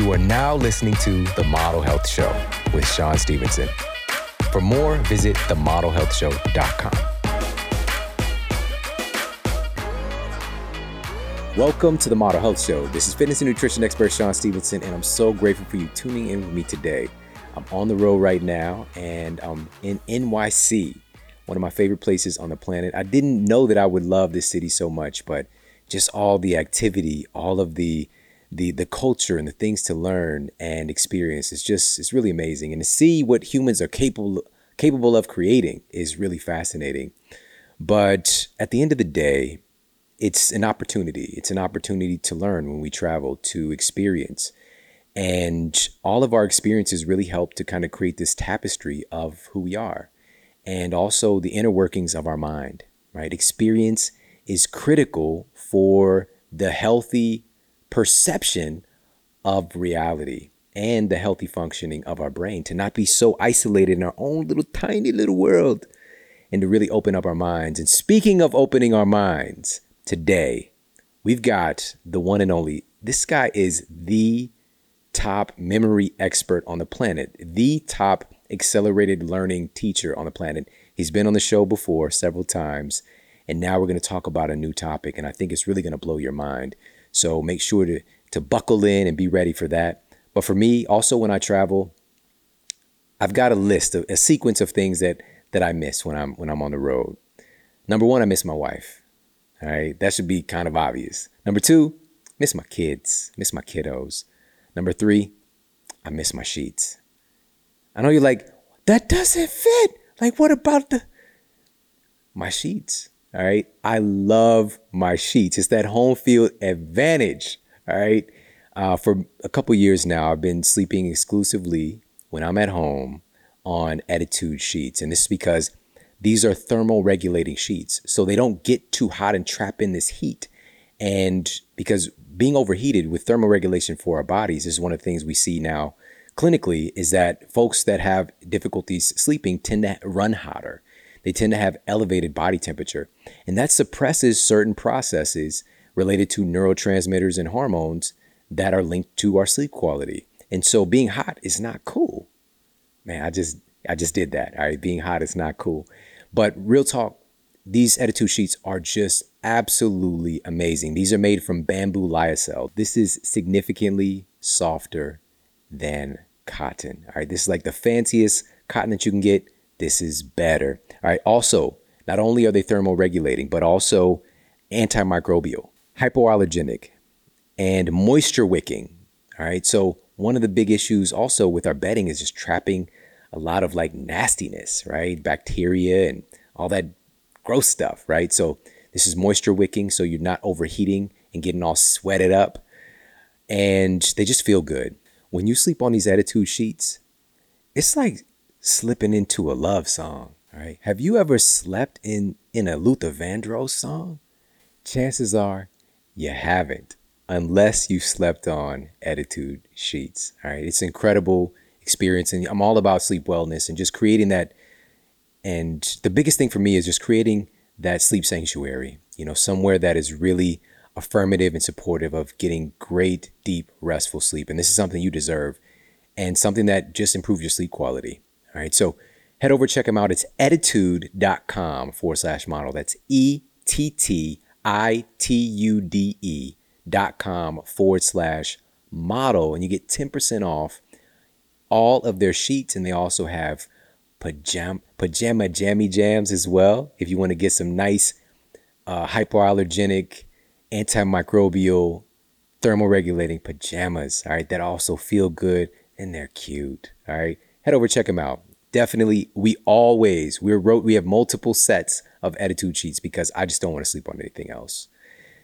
You are now listening to The Model Health Show with Sean Stevenson. For more, visit themodelhealthshow.com. Welcome to The Model Health Show. This is fitness and nutrition expert Sean Stevenson, and I'm so grateful for you tuning in with me today. I'm on the road right now, and I'm in NYC, one of my favorite places on the planet. I didn't know that I would love this city so much, but just all the activity, all of the culture and the things to learn and experience is just, it's really amazing. And to see what humans are capable of creating is really fascinating. But at the end of the day, it's an opportunity. It's an opportunity to learn when we travel, to experience. And all of our experiences really help to kind of create this tapestry of who we are and also the inner workings of our mind, right? Experience is critical for the healthy perception of reality and the healthy functioning of our brain, to not be so isolated in our own little tiny little world and to really open up our minds. And speaking of opening our minds, today we've got the one and only, this guy is the top memory expert on the planet, the top accelerated learning teacher on the planet. He's been on the show before several times, and now we're going to talk about a new topic, and I think it's really going to blow your mind. So make sure to buckle in and be ready for that. But for me, also when I travel, I've got a list, a sequence of things that I miss when I'm on the road. Number one, I miss my wife. All right, that should be kind of obvious. Number two, miss my kids, miss my kiddos. Number three, I miss my sheets. I know you're like, that doesn't fit. Like, what about my sheets? All right. I love my sheets. It's that home field advantage. All right. For a couple years now, I've been sleeping exclusively when I'm at home on Ettitude sheets. And this is because these are thermal regulating sheets. So they don't get too hot and trap in this heat. And because being overheated with thermal regulation for our bodies is one of the things we see now clinically, is that folks that have difficulties sleeping tend to run hotter. They tend to have elevated body temperature, and that suppresses certain processes related to neurotransmitters and hormones that are linked to our sleep quality. And so being hot is not cool. Man, I just did that. All right. Being hot is not cool. But real talk, these Ettitude sheets are just absolutely amazing. These are made from bamboo lyocell. This is significantly softer than cotton. All right. This is like the fanciest cotton that you can get. This is better. All right. Also, not only are they thermoregulating, but also antimicrobial, hypoallergenic, and moisture wicking. All right. So one of the big issues also with our bedding is just trapping a lot of like nastiness, right? Bacteria and all that gross stuff, right? So this is moisture wicking. So you're not overheating and getting all sweated up, and they just feel good. When you sleep on these Ettitude sheets, it's like slipping into a love song. All right. Have you ever slept in a Luther Vandross song? Chances are you haven't, unless you slept on Ettitude sheets. All right. It's an incredible experience. And I'm all about sleep wellness and just creating that. And the biggest thing for me is just creating that sleep sanctuary, you know, somewhere that is really affirmative and supportive of getting great, deep, restful sleep. And this is something you deserve and something that just improves your sleep quality. All right, so head over, check them out. It's Ettitude.com/model. That's Ettitude.com/model. And you get 10% off all of their sheets. And they also have pajama jammy jams as well. If you want to get some nice hypoallergenic, antimicrobial, thermoregulating pajamas, all right, that also feel good and they're cute, all right? Head over, check them out. Definitely, we have multiple sets of Ettitude sheets because I just don't want to sleep on anything else.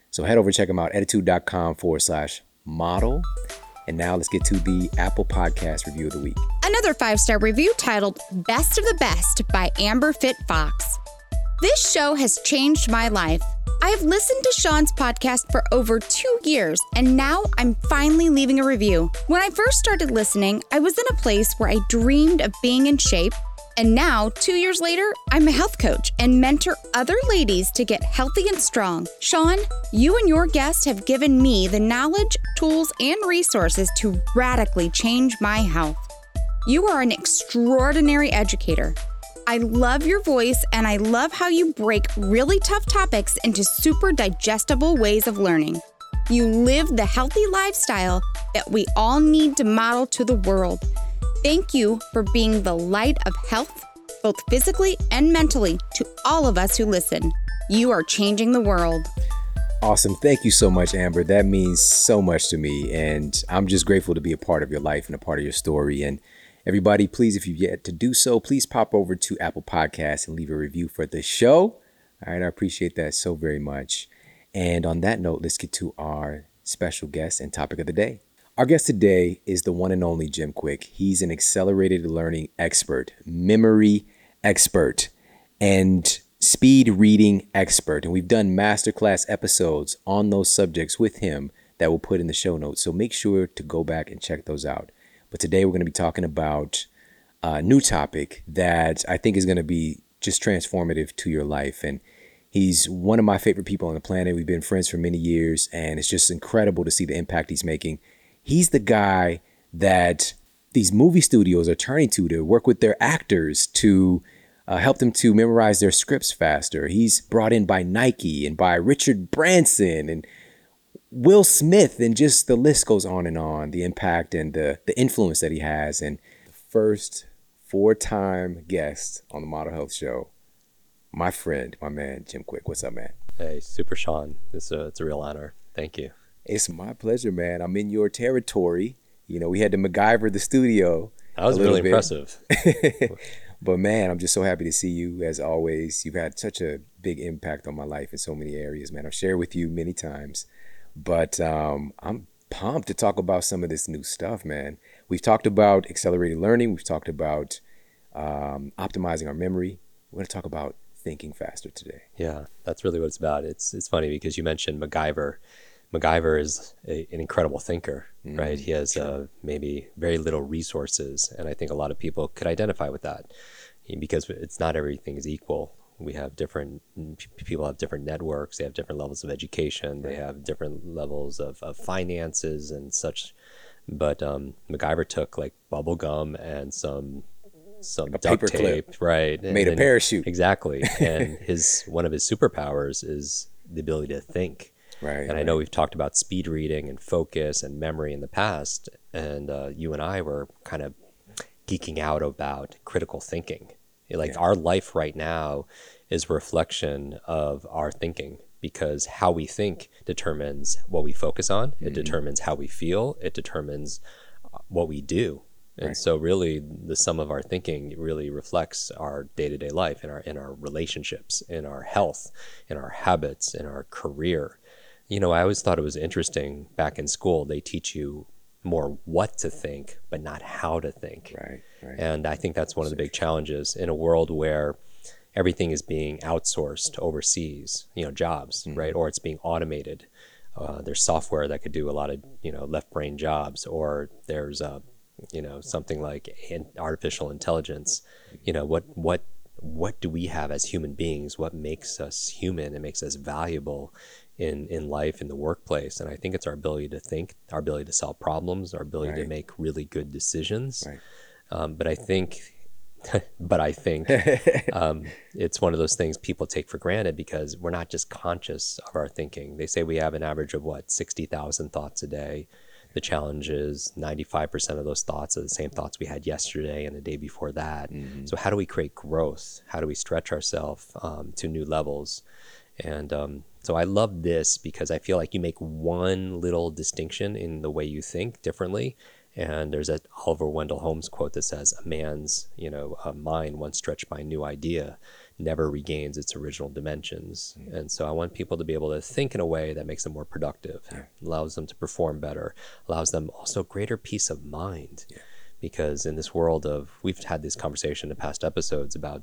So head over, check them out, Ettitude.com/model. And now let's get to the Apple Podcast review of the week. Another 5-star review titled Best of the Best by Amber Fit Fox. This show has changed my life. I have listened to Sean's podcast for over 2 years, and now I'm finally leaving a review. When I first started listening, I was in a place where I dreamed of being in shape And now, 2 years later, I'm a health coach and mentor other ladies to get healthy and strong. Sean, you and your guest have given me the knowledge, tools, and resources to radically change my health. You are an extraordinary educator. I love your voice, and I love how you break really tough topics into super digestible ways of learning. You live the healthy lifestyle that we all need to model to the world. Thank you for being the light of health, both physically and mentally, to all of us who listen. You are changing the world. Awesome. Thank you so much, Amber. That means so much to me, and I'm just grateful to be a part of your life and a part of your story. And everybody, please, if you've yet to do so, please pop over to Apple Podcasts and leave a review for the show. All right, I appreciate that so very much. And on that note, let's get to our special guest and topic of the day. Our guest today is the one and only Jim Kwik. He's an accelerated learning expert, memory expert, and speed reading expert. And we've done masterclass episodes on those subjects with him that we'll put in the show notes. So make sure to go back and check those out. But today we're going to be talking about a new topic that I think is going to be just transformative to your life. And he's one of my favorite people on the planet. We've been friends for many years, and it's just incredible to see the impact he's making. He's the guy that these movie studios are turning to work with their actors to help them to memorize their scripts faster. He's brought in by Nike and by Richard Branson and Will Smith, and just the list goes on and on, the impact and the influence that he has. And the first 4-time guest on the Model Health Show, my friend, my man, Jim Kwik. What's up, man? Hey, Super Sean. It's a real honor. Thank you. It's my pleasure, man. I'm in your territory. You know, we had to MacGyver the studio. That was really impressive. But man, I'm just so happy to see you as always. You've had such a big impact on my life in so many areas, man. I've shared with you many times. But I'm pumped to talk about some of this new stuff, man. We've talked about accelerated learning. We've talked about optimizing our memory. We're going to talk about thinking faster today. Yeah, that's really what it's about. It's funny because you mentioned MacGyver. MacGyver is an incredible thinker, right? He has maybe very little resources. And I think a lot of people could identify with that because it's not everything is equal. We have different people have different networks. They have different levels of education. They have different levels of finances and such. But MacGyver took like bubble gum and some duct tape, right? Made a parachute. Exactly. And one of his superpowers is the ability to think. Right. And I know we've talked about speed reading and focus and memory in the past. And you and I were kind of geeking out about critical thinking. Our life right now is a reflection of our thinking, because how we think determines what we focus on. It determines how we feel. It determines what we do. And so really the sum of our thinking really reflects our day-to-day life and in our relationships, in our health, in our habits, in our career. You know, I always thought it was interesting back in school, they teach you more what to think, but not how to think. Right. And I think that's one of the big challenges in a world where everything is being outsourced overseas, jobs, right? Or it's being automated. There's software that could do a lot of, left brain jobs, or there's, something like artificial intelligence. What do we have as human beings? What makes us human and makes us valuable in life, in the workplace? And I think it's our ability to think, our ability to solve problems, our ability to make really good decisions. Right. But I think it's one of those things people take for granted because we're not just conscious of our thinking. They say we have an average of 60,000 thoughts a day. The challenge is 95% of those thoughts are the same thoughts we had yesterday and the day before that. So how do we create growth? How do we stretch ourselves to new levels? And so I love this because I feel like you make one little distinction in the way you think differently. And there's that Oliver Wendell Holmes quote that says, a man's mind once stretched by a new idea never regains its original dimensions. And so I want people to be able to think in a way that makes them more productive, allows them to perform better, allows them also greater peace of mind. Because in this world we've had this conversation in past episodes about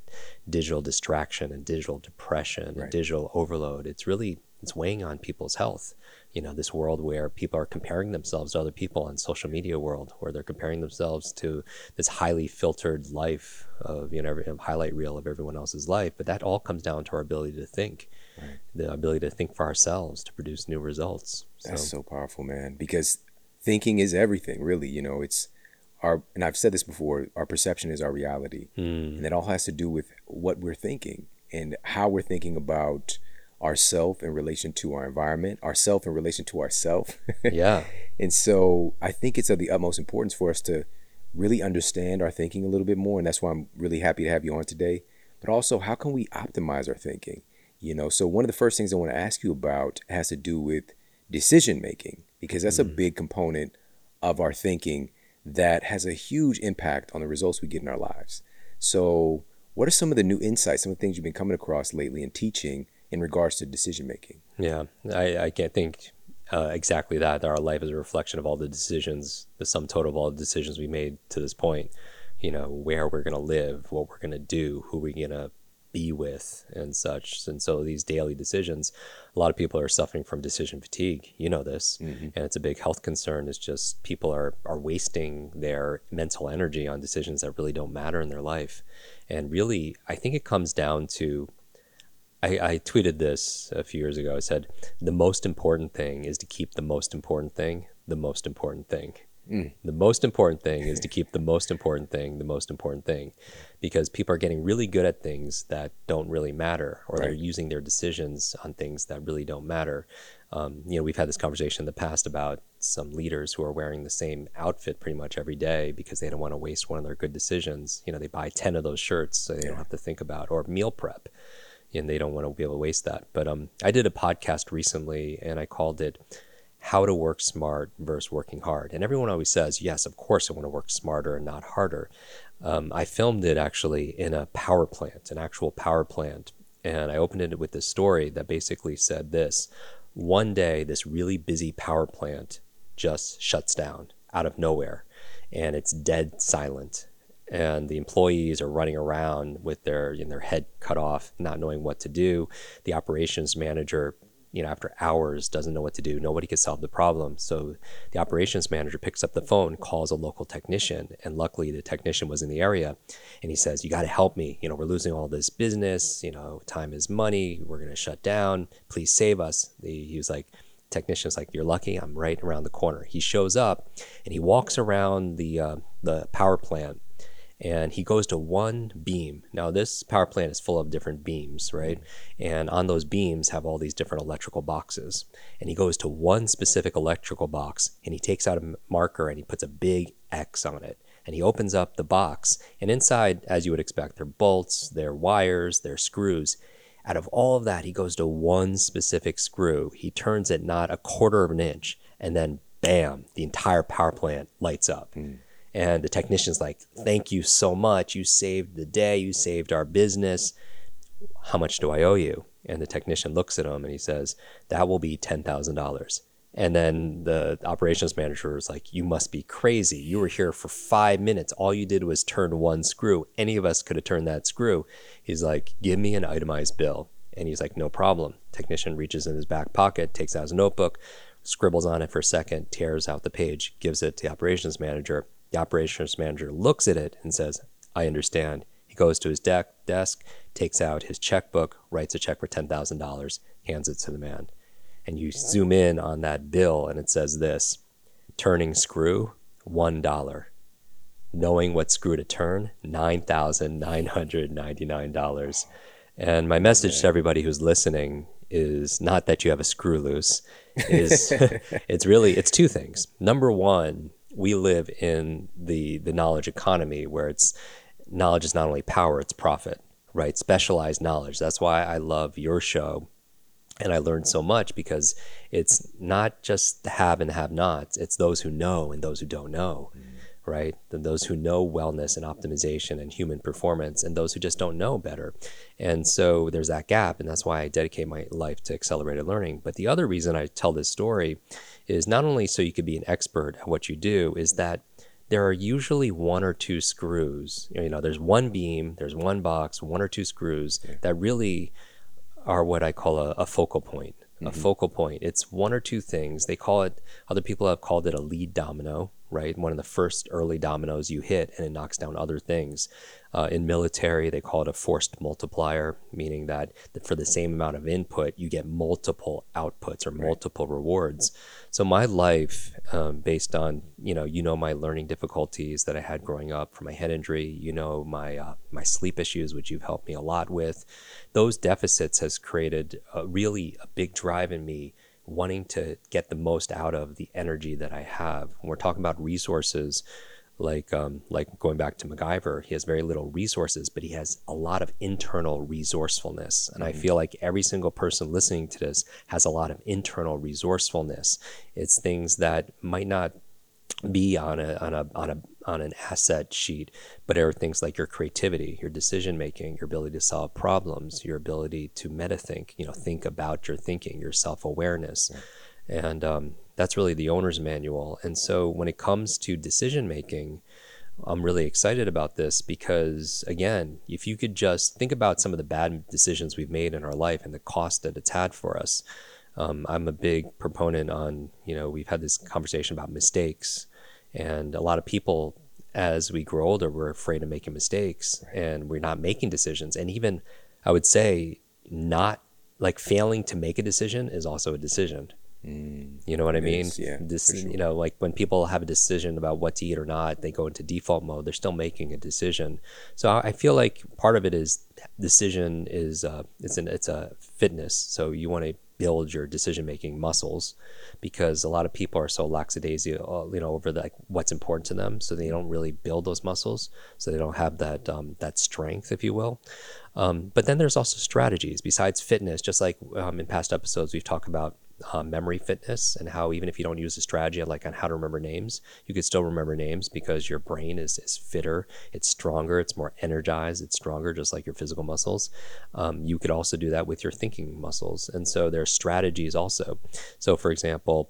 digital distraction and digital depression and digital overload. It's really It's weighing on people's health. You know, this world where people are comparing themselves to other people on social media world, where they're comparing themselves to this highly filtered life of, you know, highlight reel of everyone else's life. But that all comes down to our ability to think, right. The ability to think for ourselves to produce new results. That's so powerful, man, because thinking is everything, really. You know, it's our, and I've said this before, our perception is our reality. And it all has to do with what we're thinking and how we're thinking about ourself in relation to our environment, ourself in relation to ourself. Yeah. And so I think it's of the utmost importance for us to really understand our thinking a little bit more. And that's why I'm really happy to have you on today. But also, how can we optimize our thinking? You know, so one of the first things I want to ask you about has to do with decision making, because that's a big component of our thinking that has a huge impact on the results we get in our lives. So what are some of the new insights, some of the things you've been coming across lately and teaching in regards to decision making? Yeah, I can't think exactly that our life is a reflection of all the decisions, the sum total of all the decisions we made to this point. You know, where we're going to live, what we're going to do, who we're going to be with and such. And so these daily decisions, a lot of people are suffering from decision fatigue, you know this, and it's a big health concern. It's just people are wasting their mental energy on decisions that really don't matter in their life. And really, I think it comes down to, I tweeted this a few years ago. I said, the most important thing is to keep the most important thing, the most important thing. The most important thing is to keep the most important thing, the most important thing, because people are getting really good at things that don't really matter, or they're using their decisions on things that really don't matter. You know, we've had this conversation in the past about some leaders who are wearing the same outfit pretty much every day because they don't want to waste one of their good decisions. You know, they buy 10 of those shirts so they don't have to think about, or meal prep, and they don't want to be able to waste that. But I did a podcast recently and I called it How to Work Smart versus Working Hard. And everyone always says, yes, of course, I want to work smarter and not harder. I filmed it actually in a power plant, an actual power plant. And I opened it with this story that basically said this: one day, this really busy power plant just shuts down out of nowhere and it's dead silent. And the employees are running around with their head cut off, not knowing what to do. The operations manager, you know, after hours doesn't know what to do. Nobody could solve the problem. So the operations manager picks up the phone, calls a local technician. And luckily the technician was in the area and he says, you got to help me. You know, we're losing all this business, you know, time is money. We're going to shut down. Please save us. He was like, technician's like, you're lucky, I'm right around the corner. He shows up and he walks around the power plant. And he goes to one beam. Now, this power plant is full of different beams, right? And on those beams have all these different electrical boxes. And he goes to one specific electrical box and he takes out a marker and he puts a big X on it. And he opens up the box. And inside, as you would expect, there are bolts, there are wires, there are screws. Out of all of that, he goes to one specific screw. He turns it not a quarter of an inch. And then, bam, the entire power plant lights up. And the technician's like, thank you so much. You saved the day. You saved our business. How much do I owe you? And the technician looks at him and he says, that will be $10,000. And then the operations manager is like, you must be crazy. You were here for 5 minutes. All you did was turn one screw. Any of us could have turned that screw. He's like, give me an itemized bill. And he's like, no problem. Technician reaches in his back pocket, takes out his notebook, scribbles on it for a second, tears out the page, gives it to the operations manager. The operations manager looks at it and says, I understand. He goes to his desk, takes out his checkbook, writes a check for $10,000, hands it to the man. And you zoom in on that bill and it says this: turning screw, $1. Knowing what screw to turn, $9,999. And my message to everybody who's listening is not that you have a screw loose. It's two things. Number one, we live in the knowledge economy where it's knowledge is not only power, it's profit, right? Specialized knowledge. That's why I love your show. And I learned so much because it's not just the have and have nots. It's those who know and those who don't know, right? And those who know wellness and optimization and human performance and those who just don't know better. And so there's that gap. And that's why I dedicate my life to accelerated learning. But the other reason I tell this story is not only so you could be an expert at what you do, is that there are usually one or two screws. You know, there's one beam, there's one box, one or two screws that really are what I call a focal point, a focal point. It's one or two things. They call it, other people have called it a lead domino, right? One of the first early dominoes you hit and it knocks down other things. In military, they call it a forced multiplier, meaning that for the same amount of input, you get multiple outputs or multiple rewards. So my life, based on, my learning difficulties that I had growing up from my head injury, my sleep issues, which you've helped me a lot with, those deficits has created a big drive in me wanting to get the most out of the energy that I have. When we're talking about resources, like going back to MacGyver, he has very little resources, but he has a lot of internal resourcefulness. And I feel like every single person listening to this has a lot of internal resourcefulness. It's things that might not be on an asset sheet, but are things like your creativity, your decision making, your ability to solve problems, your ability to metathink, think about your thinking, your self-awareness. And that's really the owner's manual. And so when it comes to decision making, I'm really excited about this because, again, if you could just think about some of the bad decisions we've made in our life and the cost that it's had for us. I'm a big proponent on, we've had this conversation about mistakes, and a lot of people, as we grow older, we're afraid of making mistakes and we're not making decisions. And even I would say not like failing to make a decision is also a decision. You know what I mean? Is, yeah, this, sure. Like when people have a decision about what to eat or not, they go into default mode. They're still making a decision. So I feel like part of it is decision is it's a fitness. So you want to build your decision-making muscles because a lot of people are so lackadaisical, over what's important to them. So they don't really build those muscles. So they don't have that strength, if you will. But then there's also strategies besides fitness, just like in past episodes, we've talked about memory fitness and how even if you don't use a strategy like on how to remember names, you could still remember names because your brain is fitter, it's stronger, it's more energized, it's stronger, just like your physical muscles. You could also do that with your thinking muscles. And so there are strategies also. So for example,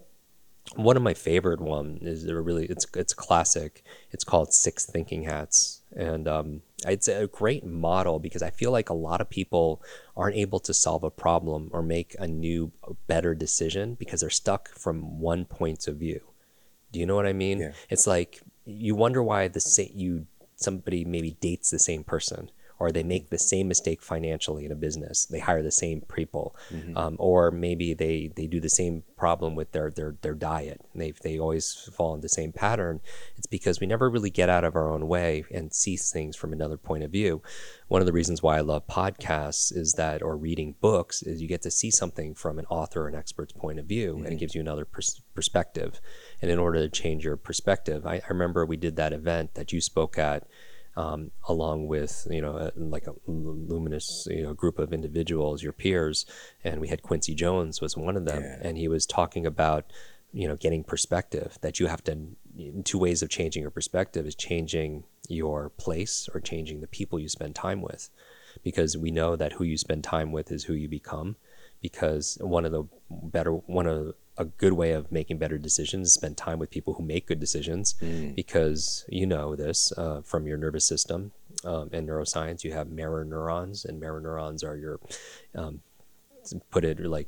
one of my favorite one is it's classic. It's called 6 thinking hats. And it's a great model because I feel like a lot of people aren't able to solve a problem or make a new, better decision because they're stuck from one point of view. Do you know what I mean? Yeah. It's like you wonder why somebody maybe dates the same person, or they make the same mistake financially in a business. They hire the same people, or maybe they do the same problem with their diet. They always fall in the same pattern. It's because we never really get out of our own way and see things from another point of view. One of the reasons why I love podcasts is that, or reading books, is you get to see something from an author or an expert's point of view, and it gives you another perspective. And in order to change your perspective, I remember we did that event that you spoke at, along with a luminous group of individuals, your peers, and we had Quincy Jones was one of them, and he was talking about getting perspective, that you have to, two ways of changing your perspective is changing your place or changing the people you spend time with, because we know that who you spend time with is who you become. Because a good way of making better decisions is spend time with people who make good decisions, because this from your nervous system and neuroscience, you have mirror neurons, and mirror neurons are your,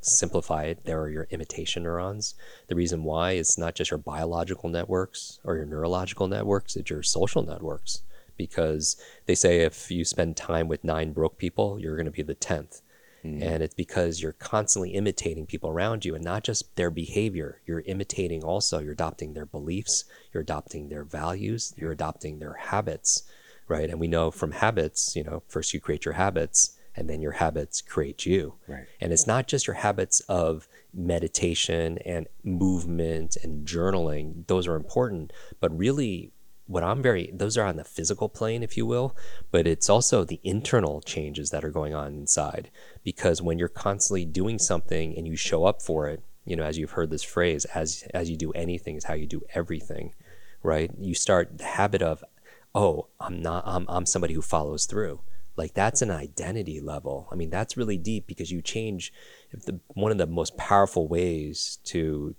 simplify it, they are your imitation neurons. The reason why it's not just your biological networks or your neurological networks, it's your social networks, because they say if you spend time with 9 broke people, you're going to be the 10th. And it's because you're constantly imitating people around you, and not just their behavior. You're imitating also, you're adopting their beliefs, you're adopting their values, you're adopting their habits, right? And we know from habits, first you create your habits, and then your habits create you. Right. And it's not just your habits of meditation and movement and journaling. Those are important, but really, those are on the physical plane, if you will, but it's also the internal changes that are going on inside. Because when you're constantly doing something and you show up for it, as you've heard this phrase, as you do anything is how you do everything, right? You start the habit of, I'm somebody who follows through. Like, that's an identity level. I mean, that's really deep, because you change. One of the most powerful ways to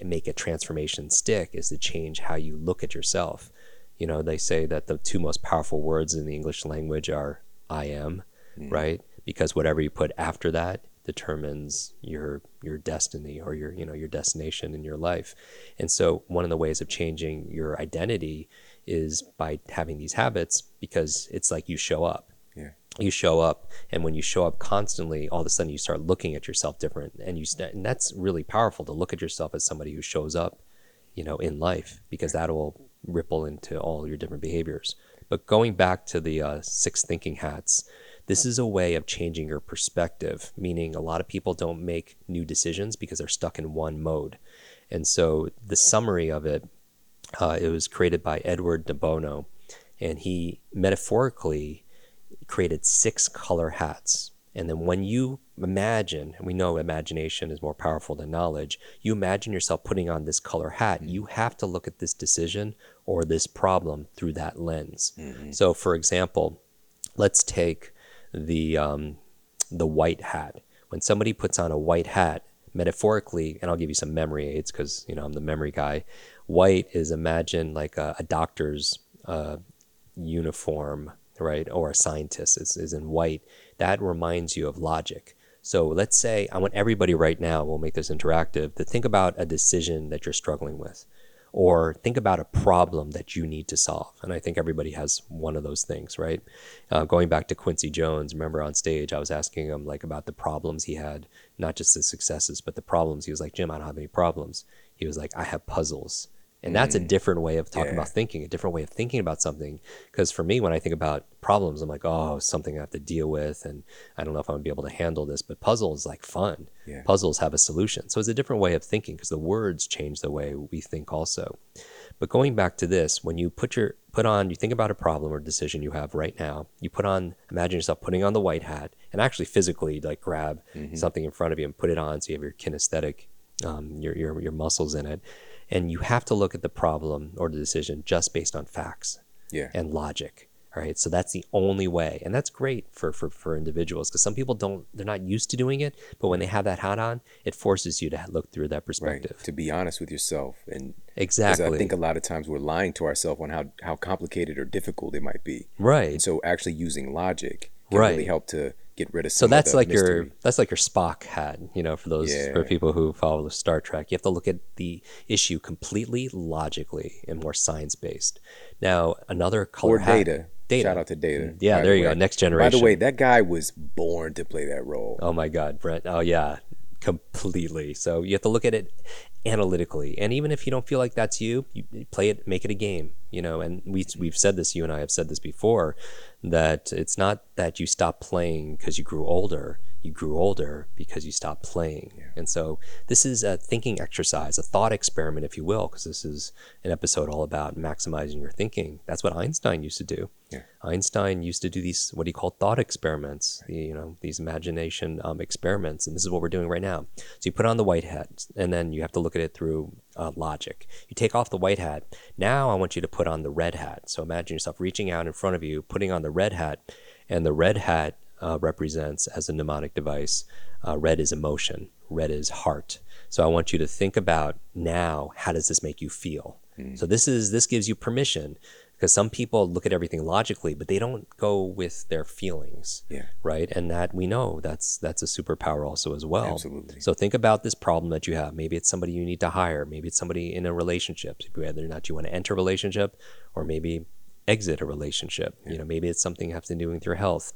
make a transformation stick is to change how you look at yourself. They say that the 2 most powerful words in the English language are I am, right? Because whatever you put after that determines your destiny or your destination in your life. And so one of the ways of changing your identity is by having these habits, because it's like you show up. Yeah. You show up, and when you show up constantly, all of a sudden you start looking at yourself different, and that's really powerful, to look at yourself as somebody who shows up, in life, because that will ripple into all your different behaviors. But going back to the 6 thinking hats, this is a way of changing your perspective, meaning a lot of people don't make new decisions because they're stuck in one mode. And so the summary of it, it was created by Edward de Bono, and he metaphorically created 6 color hats. And then when you imagine, and we know imagination is more powerful than knowledge, you imagine yourself putting on this color hat, mm-hmm. you have to look at this decision or this problem through that lens. Mm-hmm. So for example, let's take the white hat. When somebody puts on a white hat, metaphorically, and I'll give you some memory aids because I'm the memory guy, white is, imagine like a doctor's uniform, right? Or a scientist is in white. That reminds you of logic. So let's say, I want everybody right now, we'll make this interactive, to think about a decision that you're struggling with, or think about a problem that you need to solve. And I think everybody has one of those things, right? Going back to Quincy Jones, remember on stage, I was asking him about the problems he had, not just the successes, but the problems. He was like, Jim, I don't have any problems. He was like, I have puzzles. And that's a different way of talking about thinking, a different way of thinking about something. Because for me, when I think about problems, I'm like, oh, something I have to deal with, and I don't know if I'm going to be able to handle this. But puzzles, fun. Yeah. Puzzles have a solution. So it's a different way of thinking, because the words change the way we think also. But going back to this, when you you think about a problem or decision you have right now, you imagine yourself putting on the white hat, and actually physically grab something in front of you and put it on, so you have your kinesthetic, your muscles in it. And you have to look at the problem or the decision just based on facts and logic, right? So that's the only way. And that's great for individuals, because some people they're not used to doing it, but when they have that hat on, it forces you to look through that perspective. Right. To be honest with yourself. And exactly. I think a lot of times we're lying to ourselves on how complicated or difficult it might be. Right. And so actually using logic can really help to get rid of some of the mystery. That's like your Spock hat, for those for people who follow Star Trek. You have to look at the issue completely logically and more science-based. Now, another color hat. Data. Shout out to Data. Yeah, there you go. Next generation. By the way, that guy was born to play that role. Oh my God, Brent. Oh yeah, completely. So you have to look at it analytically, and even if you don't feel like that's you play it, make it a game, and we've said this, you and I have said this before, that it's not that you stop playing because you grew older because you stopped playing. And so this is a thinking exercise, a thought experiment, if you will, because this is an episode all about maximizing your thinking. That's what Einstein used to do. Einstein used to do these, what he called thought experiments, these imagination experiments. And this is what we're doing right now. So you put on the white hat, and then you have to look at it through logic. You take off the white hat. Now I want you to put on the red hat. So imagine yourself reaching out in front of you, putting on the red hat, and the red hat represents, as a mnemonic device, red is emotion, red is heart. So I want you to think about, now, how does this make you feel? So this gives you permission, because some people look at everything logically, but they don't go with their feelings, right? And that, we know, that's a superpower also as well. Absolutely. So think about this problem that you have. Maybe it's somebody you need to hire. Maybe it's somebody in a relationship, whether or not you want to enter a relationship, or maybe exit a relationship. Maybe it's something you have to do with your health.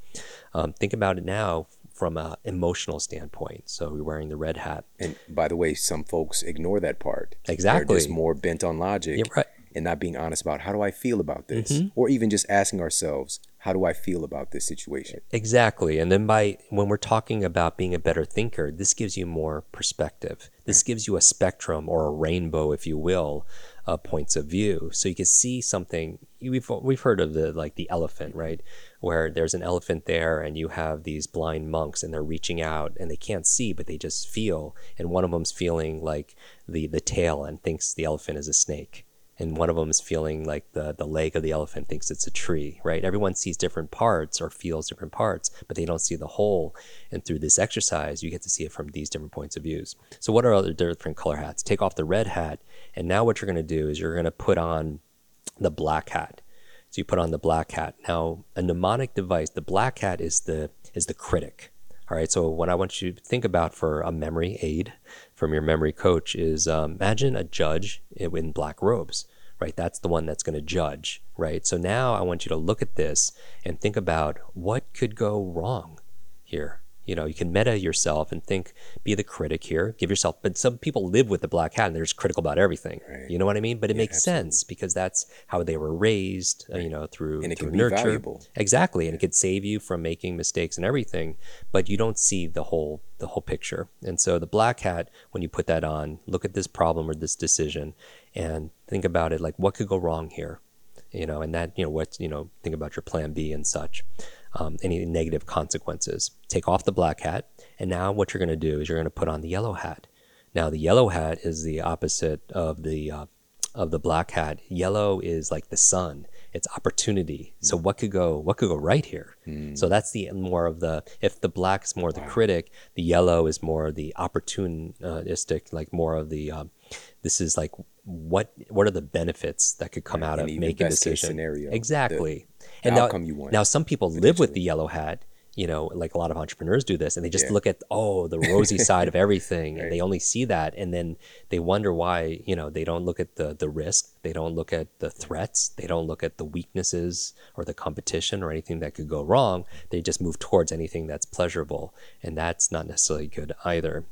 Think about it now from an emotional standpoint. So you're wearing the red hat. And by the way, some folks ignore that part. Exactly. They're just more bent on logic. Yeah, right. And not being honest about, how do I feel about this? Or even just asking ourselves, how do I feel about this situation? Exactly. And then when we're talking about being a better thinker, this gives you more perspective. This gives you a spectrum, or a rainbow, if you will, points of view. So you can see something. We've heard of the elephant, right? Where there's an elephant there, and you have these blind monks, and they're reaching out, and they can't see, but they just feel. And one of them's feeling like the tail and thinks the elephant is a snake. And one of them is feeling like the leg of the elephant, thinks it's a tree, right? Everyone sees different parts or feels different parts, but they don't see the whole. And through this exercise, you get to see it from these different points of views. So what are other different color hats? Take off the red hat. And now what you're going to do is you're going to put on the black hat. So you put on the black hat. Now, a mnemonic device, the black hat is the critic. All right, so what I want you to think about for a memory aid from your memory coach is imagine a judge in black robes, right? That's the one that's going to judge, right? So now I want you to look at this and think about what could go wrong here. You know, you can meta yourself and think, be the critic here, give yourself, but some people live with the black hat and they're just critical about everything. Right. You know what I mean? But it makes sense because that's how they were raised, right. You know, through, and it through can nurture. Be valuable. Exactly. And it could save you from making mistakes and everything, but you don't see the whole picture. And so the black hat, when you put that on, look at this problem or this decision and think about it, like what could go wrong here? You know, and that, you know, what, you know, think about your plan B and such. Any negative consequences. Take off the black hat, and now what you're going to do is you're going to put on the yellow hat. Now the yellow hat is the opposite of the black hat. Yellow is like the sun; it's opportunity. So what could go right here? So that's the more of the, if the black's more the critic, the yellow is more the opportunistic, like more of the. This is like what are the benefits that could come out of making a decision? Scenario, exactly. And now some people live with the yellow hat, you know, like a lot of entrepreneurs do this, and they just look at, the rosy side of everything, and they only see that. And then they wonder why, you know, they don't look at the risk. They don't look at the threats. They don't look at the weaknesses or the competition or anything that could go wrong. They just move towards anything that's pleasurable, and that's not necessarily good either.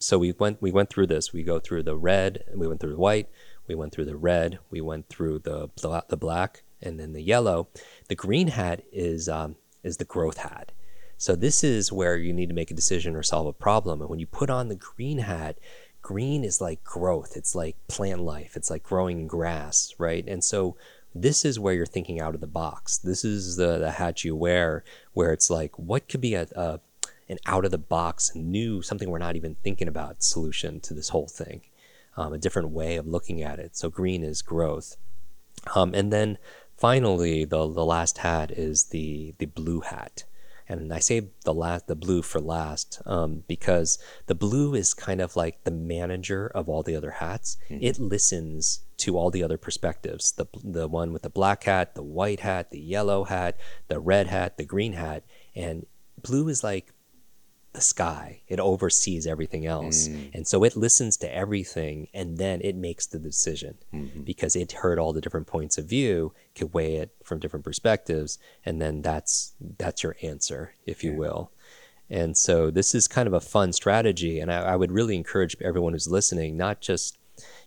So we went through this. We go through the red, we went through the white, we went through the red, we went through the black, and then the yellow. The green hat is the growth hat. So this is where you need to make a decision or solve a problem. And when you put on the green hat, green is like growth. It's like plant life. It's like growing grass, right? And so this is where you're thinking out of the box. This is the hat you wear where it's like, what could be an out of the box, new, something we're not even thinking about solution to this whole thing, a different way of looking at it. So green is growth. And then finally, the last hat is the blue hat. And I say the blue for last because the blue is kind of like the manager of all the other hats. It listens to all the other perspectives. The one with the black hat, the white hat, the yellow hat, the red hat, the green hat. And blue is like the sky. It oversees everything else. And so it listens to everything, and then it makes the decision because it heard all the different points of view, could weigh it from different perspectives, and then that's your answer, if you will. And so this is kind of a fun strategy, and I would really encourage everyone who's listening, not just,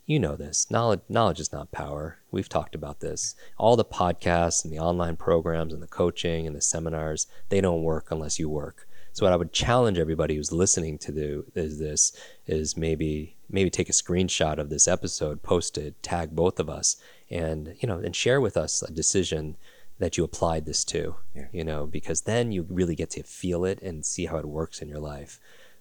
you know this, knowledge is not power. We've talked about this. All the podcasts and the online programs and the coaching and the seminars, they don't work unless you work. So what I would challenge everybody who's listening to do is this, is maybe take a screenshot of this episode, post it, tag both of us, and, you know, and share with us a decision that you applied this to, you know, because then you really get to feel it and see how it works in your life.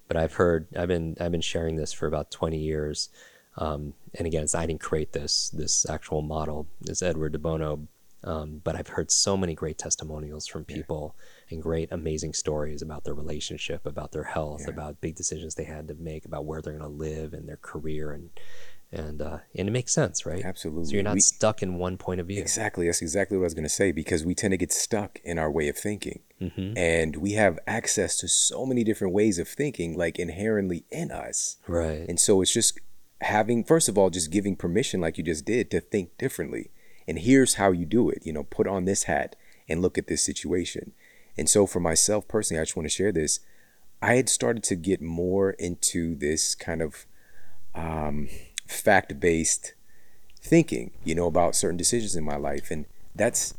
But I've been sharing this for about 20 years. And again, I didn't create this actual model. It's Edward de Bono. But I've heard so many great testimonials from people and great, amazing stories about their relationship, about their health, about big decisions they had to make, about where they're going to live and their career. And it makes sense, right? Absolutely. So you're not stuck in one point of view. Exactly. That's exactly what I was going to say, because we tend to get stuck in our way of thinking. And we have access to so many different ways of thinking, like inherently in us. Right. And so it's just having, first of all, just giving permission, like you just did, to think differently. And here's how you do it, you know, put on this hat and look at this situation. And so for myself personally, I just want to share this. I had started to get more into this kind of fact-based thinking, you know, about certain decisions in my life. And that's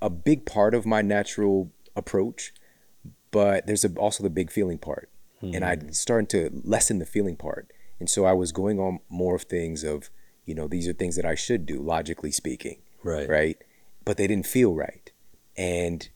a big part of my natural approach, but there's also the big feeling part. And I started to lessen the feeling part. And so I was going on more of things of, you know, these are things that I should do, logically speaking, right? But they didn't feel right. And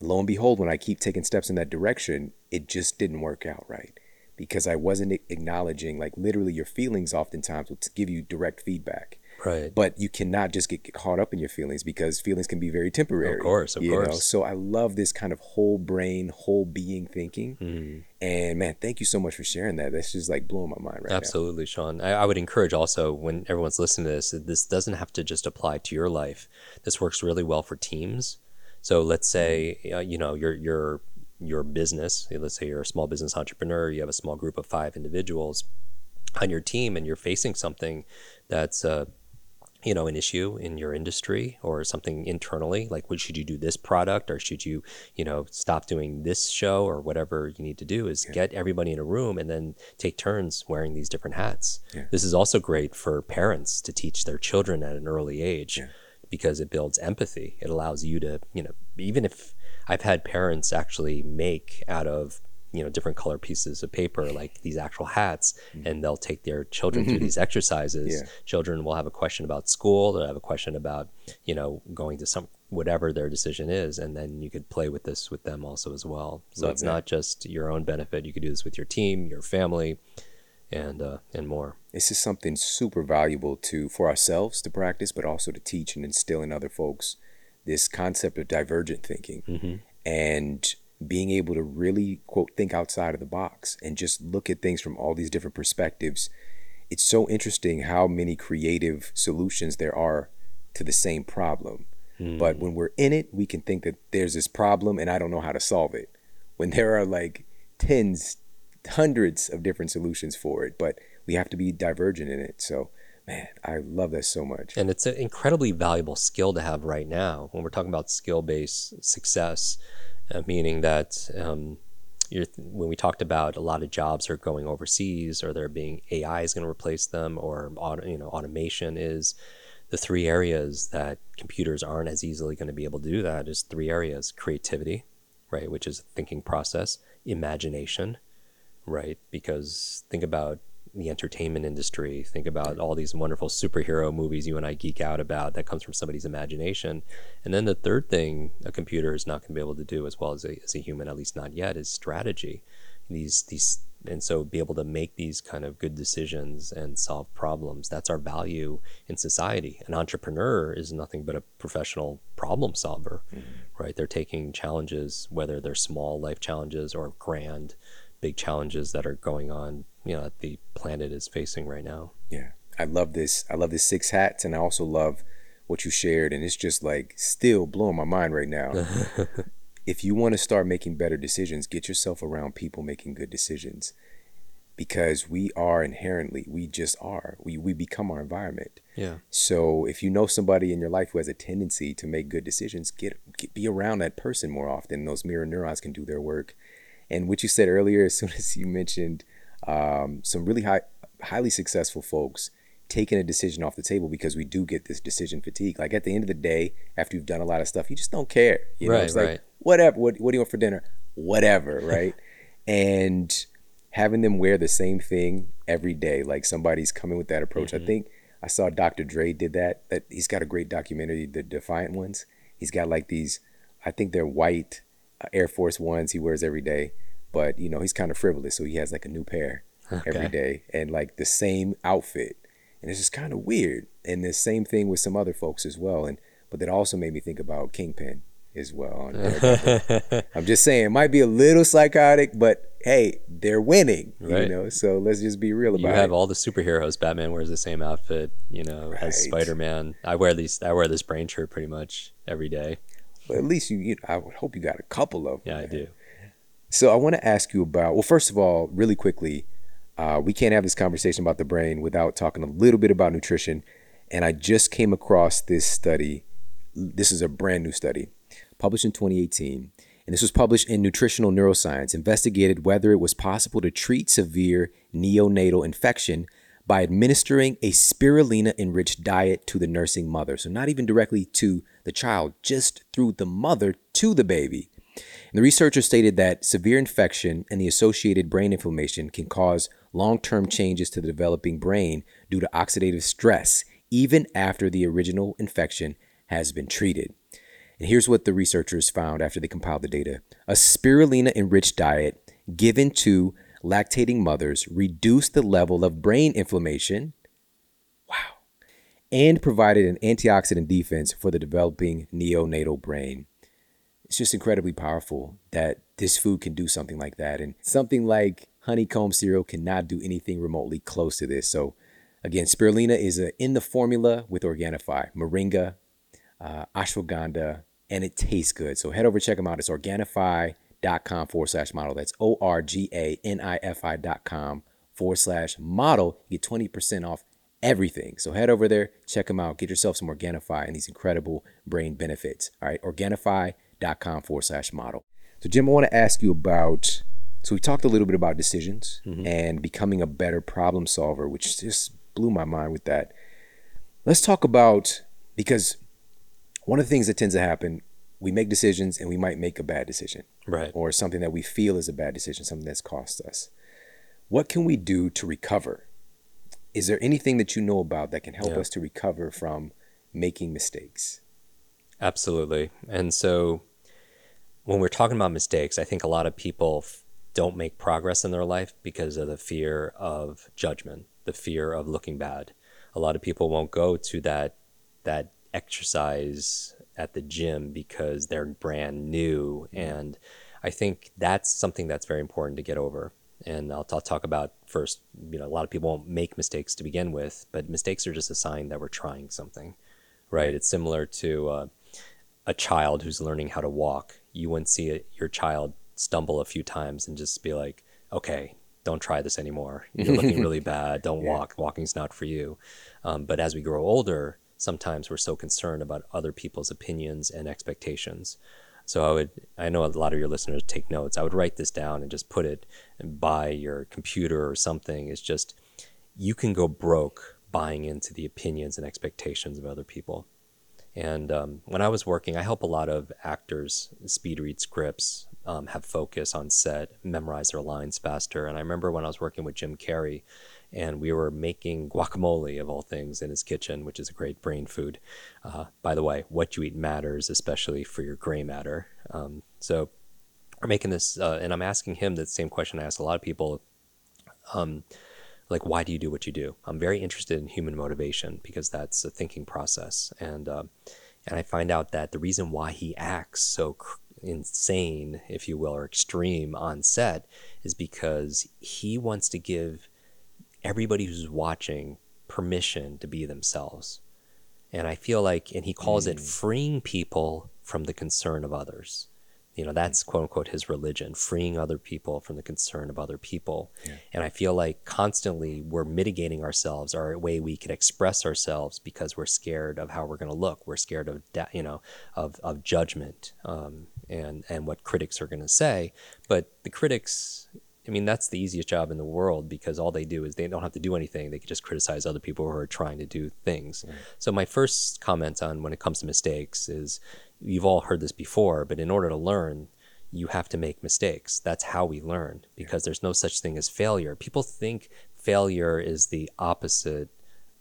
lo and behold, when I keep taking steps in that direction, it just didn't work out right, because I wasn't acknowledging, like, literally your feelings oftentimes will give you direct feedback. Right. But you cannot just get caught up in your feelings, because feelings can be very temporary. Of course. So I love this kind of whole brain, whole being thinking. And man, thank you so much for sharing that. That's just like blowing my mind right now. Absolutely, Sean. I would encourage also, when everyone's listening to this doesn't have to just apply to your life. This works really well for teams. So let's say, you know, you're your business, let's say you're a small business entrepreneur, you have a small group of 5 individuals on your team and you're facing something that's an issue in your industry or something internally, like, well, should you do this product or should you, stop doing this show or whatever you need to do is get everybody in a room and then take turns wearing these different hats. Yeah. This is also great for parents to teach their children at an early age because it builds empathy. It allows you to, even if I've had parents actually make out of different color pieces of paper, like these actual hats, and they'll take their children through these exercises. Yeah. Children will have a question about school, they'll have a question about, going to some, whatever their decision is. And then you could play with this with them also as well. So it's not just your own benefit. You could do this with your team, your family, and more. This is something super valuable for ourselves to practice, but also to teach and instill in other folks, this concept of divergent thinking. Mm-hmm. And being able to really, quote, think outside of the box and just look at things from all these different perspectives. It's so interesting how many creative solutions there are to the same problem. Mm. But when we're in it, we can think that there's this problem and I don't know how to solve it, when there are like tens, hundreds of different solutions for it, but we have to be divergent in it. So, man, I love that so much. And it's an incredibly valuable skill to have right now when we're talking about skill-based success. Meaning that when we talked about a lot of jobs are going overseas, or they're being AI is going to replace them, or automation is the 3 areas that computers aren't as easily going to be able to do that. Is 3 areas: creativity, right, which is a thinking process; imagination, right, because think about the entertainment industry, think about all these wonderful superhero movies you and I geek out about, that comes from somebody's imagination. And then the third thing a computer is not going to be able to do as well as a human, at least not yet, is strategy. And so be able to make these kind of good decisions and solve problems. That's our value in society. An entrepreneur is nothing but a professional problem solver, right? They're taking challenges, whether they're small life challenges or grand, big challenges that are going on, that the planet is facing right now. Yeah, I love this. I love the 6 hats, and I also love what you shared, and it's just like still blowing my mind right now. If you want to start making better decisions, get yourself around people making good decisions, because we become our environment. Yeah. So if you know somebody in your life who has a tendency to make good decisions, be around that person more often. Those mirror neurons can do their work. And what you said earlier, as soon as you mentioned some really highly successful folks taking a decision off the table, because we do get this decision fatigue. Like at the end of the day, after you've done a lot of stuff, you just don't care. Like, whatever, what do you want for dinner? Whatever, right? And having them wear the same thing every day, like somebody's coming with that approach. Mm-hmm. I think I saw Dr. Dre did that. He's got a great documentary, The Defiant Ones. He's got like these, I think they're white Air Force Ones he wears every day. But, he's kind of frivolous, so he has like a new pair every day and like the same outfit. And it's just kind of weird. And the same thing with some other folks as well. But that also made me think about Kingpin as well. I'm just saying, it might be a little psychotic, but hey, they're winning, right? So let's just be real about it. You have all the superheroes. Batman wears the same outfit, as Spider-Man. I wear this brain shirt pretty much every day. Well, at least I would hope you got a couple of them. Yeah, I do. So I want to ask you about, well, first of all, really quickly, we can't have this conversation about the brain without talking a little bit about nutrition. And I just came across this study. This is a brand new study published in 2018. And this was published in Nutritional Neuroscience, investigated whether it was possible to treat severe neonatal infection by administering a spirulina-enriched diet to the nursing mother. So not even directly to the child, just through the mother to the baby. And the researchers stated that severe infection and the associated brain inflammation can cause long-term changes to the developing brain due to oxidative stress, even after the original infection has been treated. And here's what the researchers found after they compiled the data. A spirulina-enriched diet given to lactating mothers reduced the level of brain inflammation, and provided an antioxidant defense for the developing neonatal brain. It's just incredibly powerful that this food can do something like that. And something like honeycomb cereal cannot do anything remotely close to this. So again, spirulina is in the formula with Organifi, Moringa, Ashwagandha, and it tastes good. So head over, check them out. It's Organifi.com. Organifi.com/model. That's ORGANIFI.com/model. You get 20% off everything. So head over there, check them out, get yourself some Organifi and these incredible brain benefits. All right, Organifi.com/model. So Jim, I want to ask you about, so we talked a little bit about decisions and becoming a better problem solver, which just blew my mind with that. Let's talk about, because one of the things that tends to happen, we make decisions and we might make a bad decision, right? Or something that we feel is a bad decision, something that's cost us. What can we do to recover? Is there anything that you know about that can help us to recover from making mistakes? Absolutely. And so when we're talking about mistakes, I think a lot of people don't make progress in their life because of the fear of judgment, the fear of looking bad. A lot of people won't go to that exercise at the gym because they're brand new. And I think that's something that's very important to get over. And I'll talk about first, you know, a lot of people won't make mistakes to begin with, but mistakes are just a sign that we're trying something, right? It's similar to a child who's learning how to walk. You wouldn't see your child stumble a few times and just be like, okay, don't try this anymore. You're looking really bad. Don't walk. Walking's not for you. But as we grow older, sometimes we're so concerned about other people's opinions and expectations. So I know a lot of your listeners take notes. I would write this down and just put it by your computer or something. It's just, you can go broke buying into the opinions and expectations of other people. And when I was working, I help a lot of actors speed read scripts, have focus on set, memorize their lines faster. And I remember when I was working with Jim Carrey, and we were making guacamole, of all things, in his kitchen, which is a great brain food. By the way, what you eat matters, especially for your gray matter. So we're making this, and I'm asking him the same question I ask a lot of people, like, why do you do what you do? I'm very interested in human motivation because that's a thinking process. And I find out that the reason why he acts so insane, if you will, or extreme on set is because he wants to give everybody who's watching permission to be themselves. And I feel like, and he calls it freeing people from the concern of others. You know, that's quote unquote his religion, freeing other people from the concern of other people. Yeah. And I feel like constantly we're mitigating ourselves, our way we can express ourselves, because we're scared of how we're going to look. We're scared of, you know, of judgment, and what critics are going to say. But the critics, I mean, that's the easiest job in the world, because all they do is they don't have to do anything. They can just criticize other people who are trying to do things. Mm-hmm. So my first comment on when it comes to mistakes is, you've all heard this before, but in order to learn, you have to make mistakes. That's how we learn, because there's no such thing as failure. People think failure is the opposite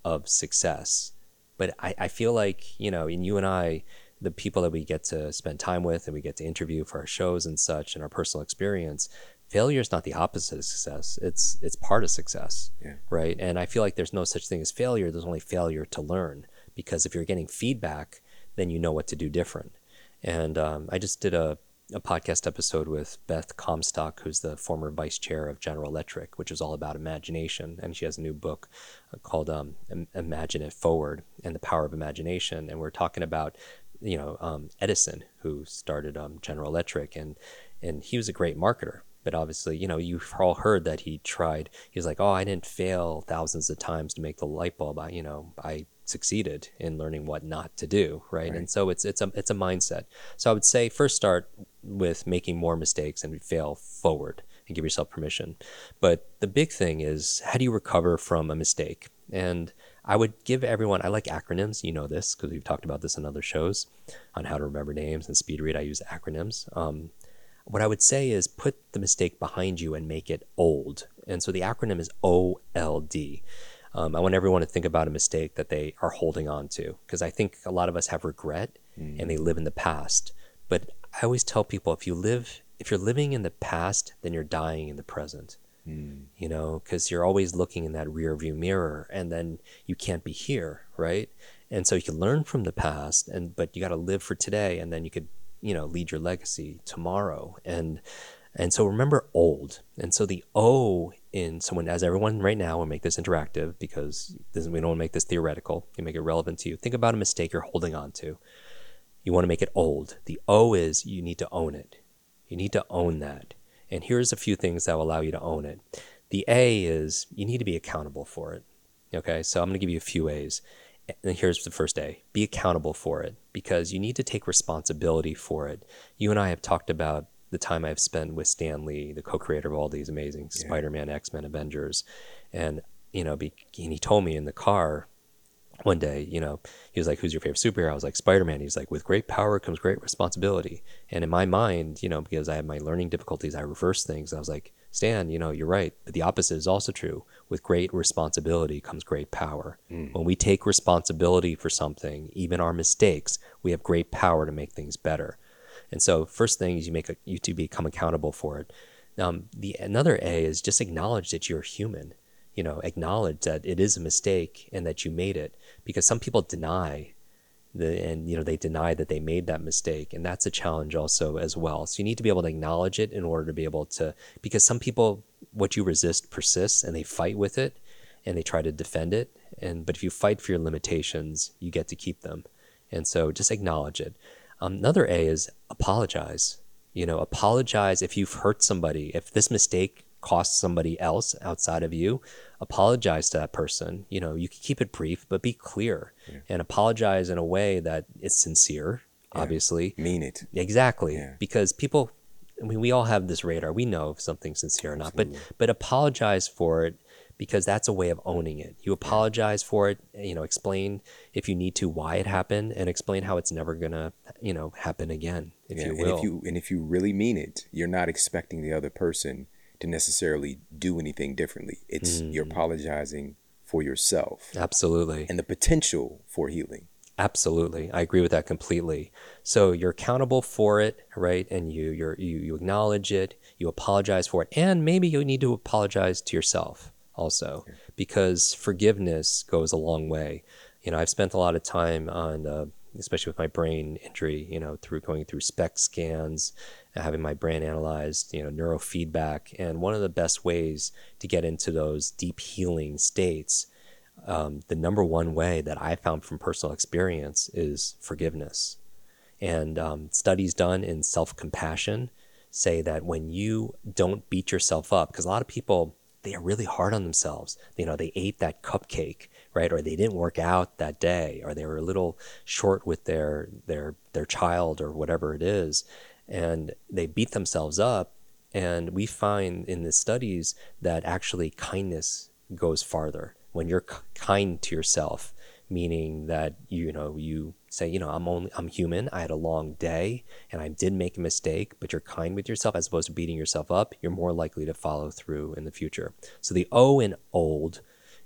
of success. But I feel like, you know, in you and I, the people that we get to spend time with and we get to interview for our shows and such and our personal experience, failure is not the opposite of success. It's part of success, right? And I feel like there's no such thing as failure. There's only failure to learn, because if you're getting feedback, then you know what to do different. And I just did a podcast episode with Beth Comstock, who's the former vice chair of General Electric, which is all about imagination. And she has a new book called Imagine It Forward and the Power of Imagination. And we're talking about, you know, Edison, who started General Electric, and he was a great marketer. But obviously, you know, you've all heard that he was like, oh, I didn't fail thousands of times to make the light bulb. I succeeded in learning what not to do, right? And so it's a mindset. So I would say first start with making more mistakes and fail forward and give yourself permission. But the big thing is, how do you recover from a mistake? And I would give everyone, I like acronyms, you know this, because we've talked about this in other shows on how to remember names and speed read. I use acronyms. What I would say is put the mistake behind you and make it old. And so the acronym is OLD. I want everyone to think about a mistake that they are holding on to, because I think a lot of us have regret and they live in the past. But I always tell people, if you're living in the past, then you're dying in the present, you know, because you're always looking in that rear view mirror, and then you can't be here, right? And so you can learn from the past, but you got to live for today, and then you could, you know, lead your legacy tomorrow. And so remember old. And so the O in someone, as everyone right now, will make this interactive, because we don't want to make this theoretical. You make it relevant to you. Think about a mistake you're holding on to. You want to make it old. The O is, you need to own it. You need to own that. And here's a few things that will allow you to own it. The A is you need to be accountable for it. Okay, so I'm going to give you a few A's. And here's the first A. Be accountable for it, because you need to take responsibility for it. You and I have talked about the time I've spent with Stan Lee, the co-creator of all these amazing Spider-Man, X-Men, Avengers. And, you know, and he told me in the car one day, you know, he was like, who's your favorite superhero? I was like, Spider-Man. He's like, with great power comes great responsibility. And in my mind, you know, because I had my learning difficulties, I reversed things. I was like, Stan, you know, you're right. But the opposite is also true. With great responsibility comes great power. Mm. When we take responsibility for something, even our mistakes, we have great power to make things better. And so first thing is you to become accountable for it. Another A is just acknowledge that you're human. You know, acknowledge that it is a mistake and that you made it, because some people deny that they made that mistake. And that's a challenge also as well. So you need to be able to acknowledge it in order to be able to, because some people, what you resist persists, and they fight with it and they try to defend it. But if you fight for your limitations, you get to keep them. And so just acknowledge it. Another A is apologize. You know, apologize if you've hurt somebody. If this mistake costs somebody else outside of you, apologize to that person. You know, you can keep it brief, but be clear and apologize in a way that is sincere, obviously. Mean it. Exactly. Yeah. Because people, I mean, we all have this radar. We know if something's sincere or not, but apologize for it, because that's a way of owning it. You apologize for it, you know, explain if you need to why it happened, and explain how it's never gonna, you know, happen again, if you will. And if you really mean it, you're not expecting the other person to necessarily do anything differently. It's you're apologizing for yourself. Absolutely. And the potential for healing. Absolutely. I agree with that completely. So you're accountable for it, right? And you acknowledge it, you apologize for it, and maybe you need to apologize to yourself also, because forgiveness goes a long way. You know, I've spent a lot of time on, especially with my brain injury, you know, going through SPECT scans, having my brain analyzed, you know, neurofeedback. And one of the best ways to get into those deep healing states, the number one way that I found from personal experience is forgiveness. And studies done in self-compassion say that when you don't beat yourself up, because a lot of people, they are really hard on themselves. You know, they ate that cupcake, right? Or they didn't work out that day, or they were a little short with their child or whatever it is. And they beat themselves up. And we find in the studies that actually kindness goes farther. When you're kind to yourself, meaning that, you know, you say, you know, I'm human. I had a long day and I did make a mistake, but you're kind with yourself as opposed to beating yourself up. You're more likely to follow through in the future. So the O in old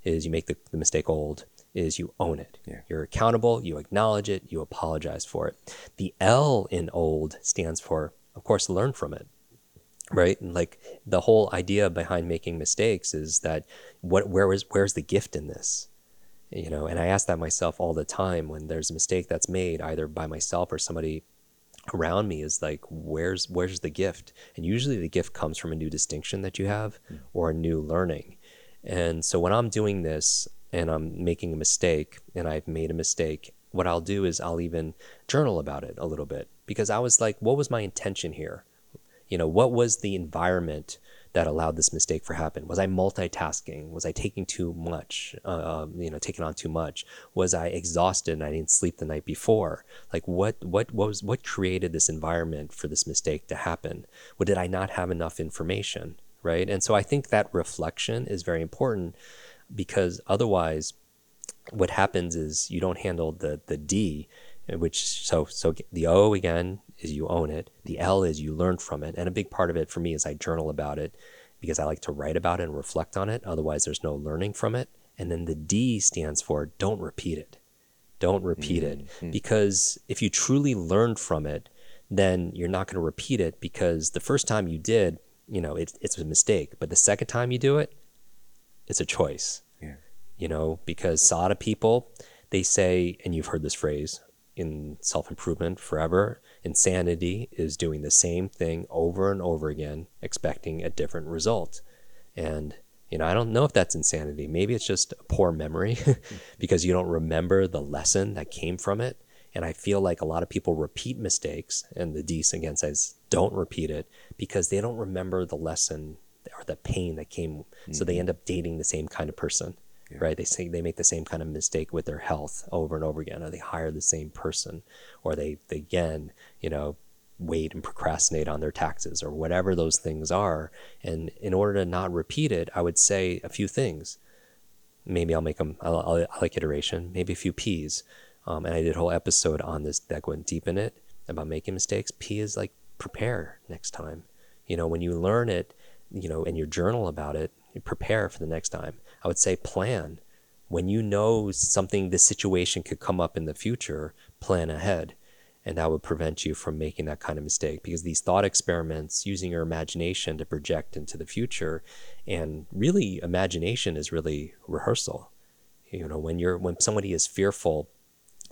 is you make the mistake old, is you own it. Yeah. You're accountable, you acknowledge it, you apologize for it. The L in old stands for, of course, learn from it, right? And like the whole idea behind making mistakes is that where's the gift in this? You know, and I ask that myself all the time when there's a mistake that's made either by myself or somebody around me, is like, where's the gift? And usually the gift comes from a new distinction that you have or a new learning. And so when I'm doing this and I'm making a mistake and I've made a mistake, what I'll do is I'll even journal about it a little bit, because I was like, what was my intention here? You know, what was the environment that allowed this mistake to happen? Was I multitasking? Was I taking too much, taking on too much? Was I exhausted and I didn't sleep the night before? Like what created this environment for this mistake to happen? Or did I not have enough information, right? And so I think that reflection is very important, because otherwise what happens is you don't handle the D, which so the O again is you own it. The L is you learn from it. And a big part of it for me is I journal about it, because I like to write about it and reflect on it. Otherwise, there's no learning from it. And then the D stands for don't repeat it. Don't repeat it. Because if you truly learn from it, then you're not going to repeat it, because the first time you did, you know, it's a mistake. But the second time you do it, it's a choice, you know, because a lot of people, they say, and you've heard this phrase, in self-improvement forever, insanity is doing the same thing over and over again, expecting a different result. And, you know, I don't know if that's insanity. Maybe it's just a poor memory because you don't remember the lesson that came from it. And I feel like a lot of people repeat mistakes, and the D again says, don't repeat it, because they don't remember the lesson or the pain that came. Mm-hmm. So they end up dating the same kind of person, yeah. Right? They say they make the same kind of mistake with their health over and over again, or they hire the same person, or they again, you know, wait and procrastinate on their taxes or whatever those things are. And in order to not repeat it, I would say a few things. Maybe I'll make them, I like iteration, maybe a few P's. And I did a whole episode on this that went deep in it about making mistakes. P is like prepare next time. You know, when you learn it, you know, and you journal about it, you prepare for the next time. I would say plan. When you know something, this situation could come up in the future, plan ahead. And that would prevent you from making that kind of mistake, because these thought experiments, using your imagination to project into the future, and really imagination is really rehearsal. You know, when somebody is fearful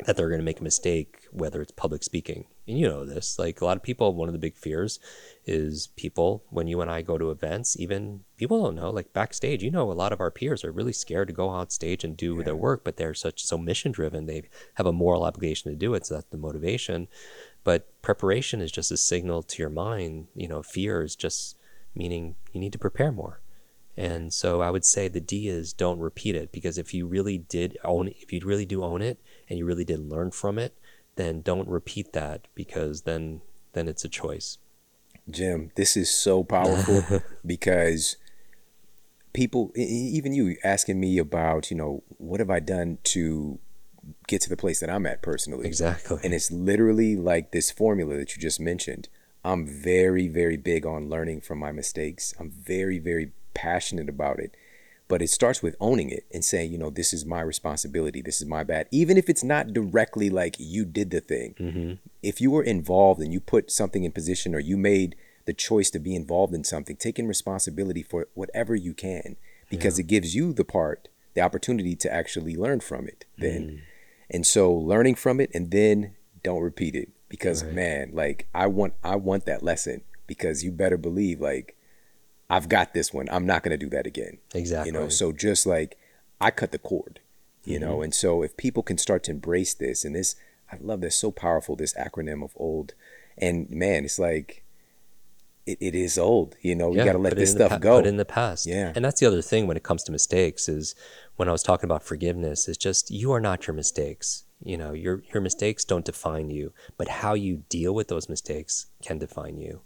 that they're going to make a mistake, whether it's public speaking, and you know this, like a lot of people, one of the big fears is people, when you and I go to events, even people don't know, like backstage, you know, a lot of our peers are really scared to go on stage and do their work, but they're so mission driven, they have a moral obligation to do it, so that's the motivation. But preparation is just a signal to your mind, you know, fear is just meaning you need to prepare more. And so I would say the D is don't repeat it, because if you really did own it, if you really do own it, and you really did learn from it, then don't repeat that, because then it's a choice. Jim, this is so powerful because people, even you asking me about, you know, what have I done to get to the place that I'm at personally? Exactly. And it's literally like this formula that you just mentioned. I'm very, very big on learning from my mistakes. I'm very, very passionate about it. But it starts with owning it and saying, you know, this is my responsibility. This is my bad. Even if it's not directly like you did the thing, mm-hmm. If you were involved and you put something in position, or you made the choice to be involved in something, taking responsibility for whatever you can, because it gives you the opportunity to actually learn from it then. Mm. And so learning from it, and then don't repeat it, because man, like I want that lesson, because you better believe like, I've got this one. I'm not going to do that again. Exactly. You know, so just like I cut the cord, you know, and so if people can start to embrace this, and this, I love this, so powerful, this acronym of OLD. And man, it's like, it is old, you know, you got to let this stuff go. Put in the past. Yeah. And that's the other thing when it comes to mistakes is, when I was talking about forgiveness, is just, you are not your mistakes. You know, your mistakes don't define you, but how you deal with those mistakes can define you.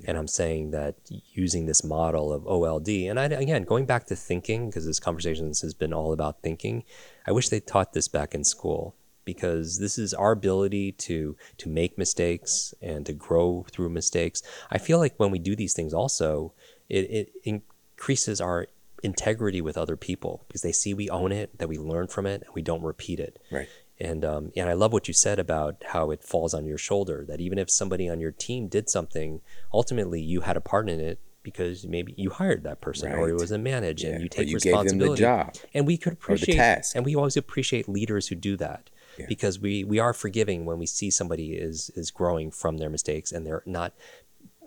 Yeah. And I'm saying that using this model of OLD, and again, going back to thinking, because this conversation has been all about thinking, I wish they taught this back in school, because this is our ability to make mistakes and to grow through mistakes. I feel like when we do these things also, it increases our integrity with other people, because they see we own it, that we learn from it, and we don't repeat it. Right. And I love what you said about how it falls on your shoulder, that even if somebody on your team did something, ultimately you had a part in it, because maybe you hired that person, right, or it was a manage, and you take responsibility. Gave them the job, and we could appreciate, and we always appreciate leaders who do that, because we are forgiving when we see somebody is growing from their mistakes, and they're not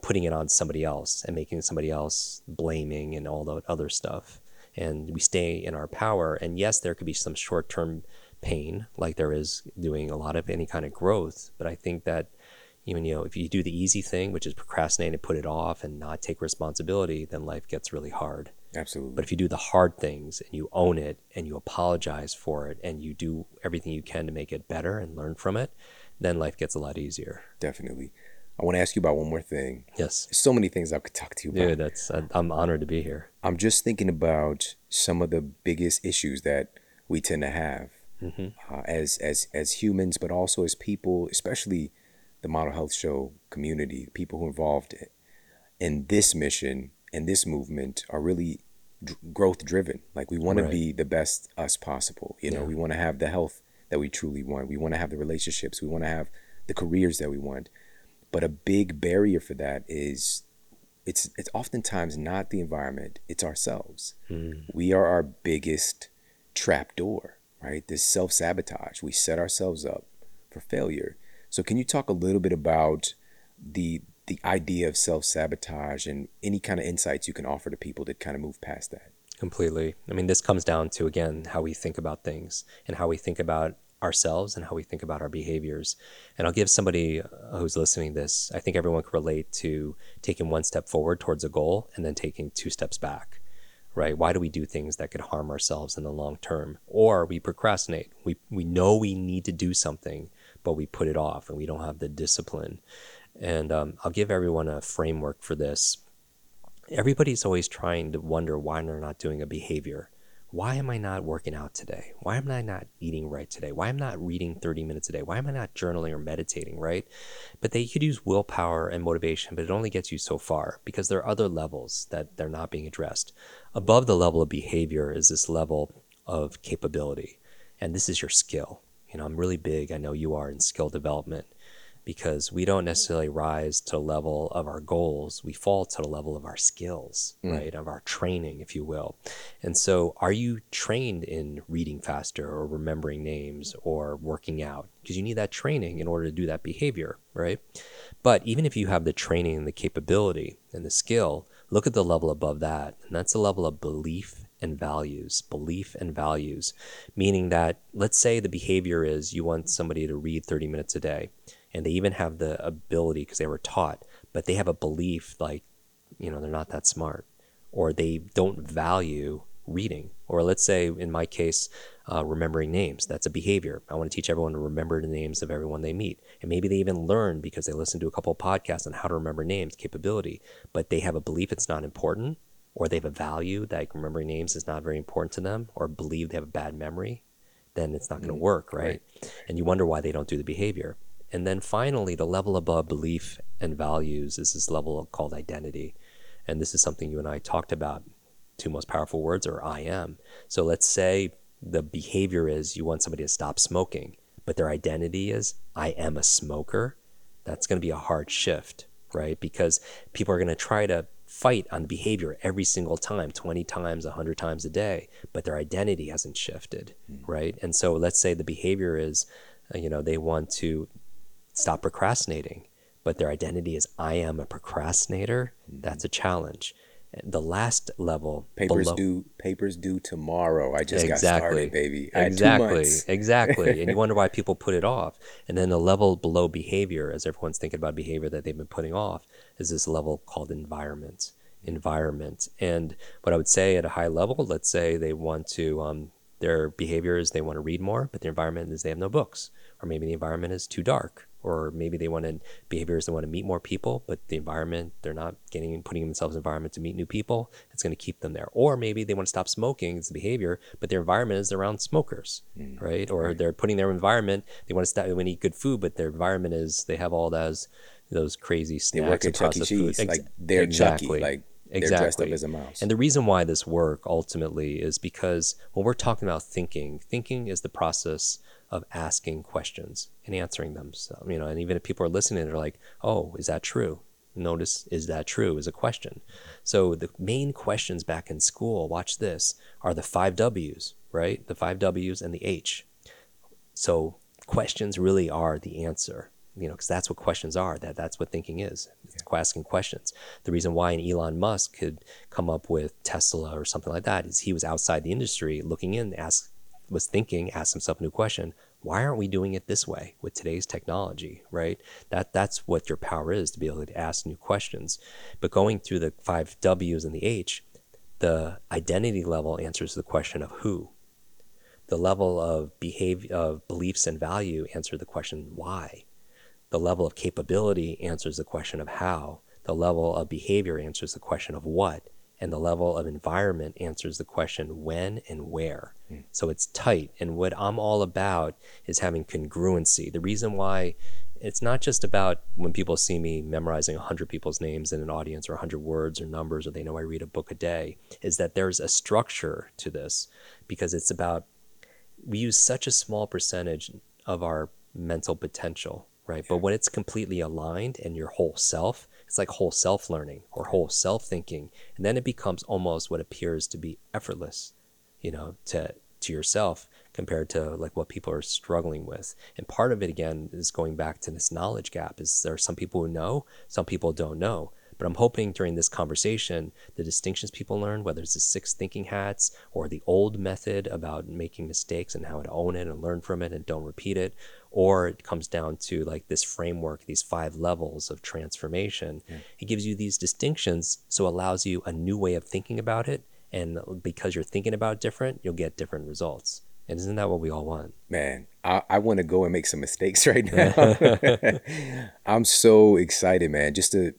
putting it on somebody else and making somebody else blaming and all that other stuff. And we stay in our power. And yes, there could be some short-term pain, like there is doing a lot of any kind of growth, but I think that even, you know, if you do the easy thing, which is procrastinate and put it off and not take responsibility, then life gets really hard. Absolutely. But if you do the hard things and you own it and you apologize for it and you do everything you can to make it better and learn from it, then life gets a lot easier. Definitely. I want to ask you about one more thing. Yes. There's so many things I could talk to you about. Dude, I'm honored to be here. I'm just thinking about some of the biggest issues that we tend to have. Mm-hmm. As humans, but also as people, especially the Model Health Show community, people who are involved in this mission and this movement are really growth driven. Like we want to be the best us possible. You know, we want to have the health that we truly want. We want to have the relationships. We want to have the careers that we want. But a big barrier for that is it's oftentimes not the environment. It's ourselves. Mm. We are our biggest trapdoor. Right? This self-sabotage, we set ourselves up for failure. So can you talk a little bit about the idea of self-sabotage and any kind of insights you can offer to people to kind of move past that? Completely. I mean, this comes down to, again, how we think about things and how we think about ourselves and how we think about our behaviors. And I'll give somebody who's listening this, I think everyone can relate to taking one step forward towards a goal and then taking two steps back, right? Why do we do things that could harm ourselves in the long term? Or we procrastinate. We know we need to do something, but we put it off and we don't have the discipline. And I'll give everyone a framework for this. Everybody's always trying to wonder why they're not doing a behavior. Why am I not working out today? Why am I not eating right today? Why am I not reading 30 minutes a day? Why am I not journaling or meditating, right? But they could use willpower and motivation, but it only gets you so far because there are other levels that they're not being addressed. Above the level of behavior is this level of capability, and this is your skill. You know, I'm really big, I know you are, in skill development, because we don't necessarily rise to the level of our goals. We fall to the level of our skills, right? Of our training, if you will. And so are you trained in reading faster or remembering names or working out? Because you need that training in order to do that behavior, right? But even if you have the training and the capability and the skill, look at the level above that. And that's the level of belief and values, meaning that, let's say the behavior is you want somebody to read 30 minutes a day. And they even have the ability because they were taught, but they have a belief like, you know, they're not that smart, or they don't value reading. Or let's say in my case, remembering names, that's a behavior. I want to teach everyone to remember the names of everyone they meet. And maybe they even learn because they listen to a couple of podcasts on how to remember names, capability, but they have a belief it's not important, or they have a value that like, remembering names is not very important to them, or believe they have a bad memory, then it's not going to work, right? And you wonder why they don't do the behavior. And then finally, the level above belief and values is this level called identity. And this is something you and I talked about. Two most powerful words are I am. So let's say the behavior is you want somebody to stop smoking, but their identity is I am a smoker. That's going to be a hard shift, right? Because people are going to try to fight on the behavior every single time, 20 times, 100 times a day, but their identity hasn't shifted, right? And so let's say the behavior is, you know, they want to stop procrastinating, but their identity is I am a procrastinator. That's a challenge. The last level, papers due tomorrow. I just got started, baby. Exactly. And you wonder why people put it off. And then the level below behavior, as everyone's thinking about behavior that they've been putting off, is this level called environment. And what I would say at a high level, let's say they want to their behavior is they want to read more, but their environment is they have no books, or maybe the environment is too dark, or maybe they want to behaviors they want to meet more people, but the environment they're not getting putting themselves in an environment to meet new people. It's going to keep them there. Or maybe they want to stop smoking, it's the behavior, but their environment is around smokers, right? Or they're putting their environment, they want to stop, they want to eat good food, but their environment is they have all those crazy snacks. They work at Chuck E. Cheese, like they're Chucky, like they're dressed up as a mouse. And the reason why this work ultimately is because when we're talking about thinking is the process of asking questions and answering them. So, you know, and even if people are listening, they're like, oh, is that true? Notice, is that true? Is a question. So the main questions back in school, watch this, are the 5 W's, right? The 5 W's and the H. So questions really are the answer. You know, because that's what questions are, that's what thinking is. It's asking questions. The reason why an Elon Musk could come up with Tesla or something like that is he was outside the industry looking in, asked himself a new question. Why aren't we doing it this way with today's technology, right? That's what your power is, to be able to ask new questions. But going through the 5 W's and the H, the identity level answers the question of who. The level of behavior, of beliefs and value answer the question why. The level of capability answers the question of how. The level of behavior answers the question of what. And the level of environment answers the question when and where. So it's tight. And what I'm all about is having congruency. The reason why it's not just about when people see me memorizing 100 people's names in an audience, or 100 words or numbers, or they know I read a book a day, is that there's a structure to this, because it's about, we use such a small percentage of our mental potential, right? But when it's completely aligned and your whole self, it's like whole self learning or whole self thinking. And then it becomes almost what appears to be effortless, you know, to yourself, compared to like what people are struggling with. And part of it, again, is going back to this knowledge gap, is there are some people who know, some people don't know, But I'm hoping during this conversation, the distinctions people learn, whether it's the 6 thinking hats or the old method about making mistakes and how to own it and learn from it and don't repeat it, or it comes down to like this framework, these 5 levels of transformation. Yeah. It gives you these distinctions, so allows you a new way of thinking about it. And because you're thinking about it different, you'll get different results. And isn't that what we all want? Man, I want to go and make some mistakes right now. I'm so excited, man, just to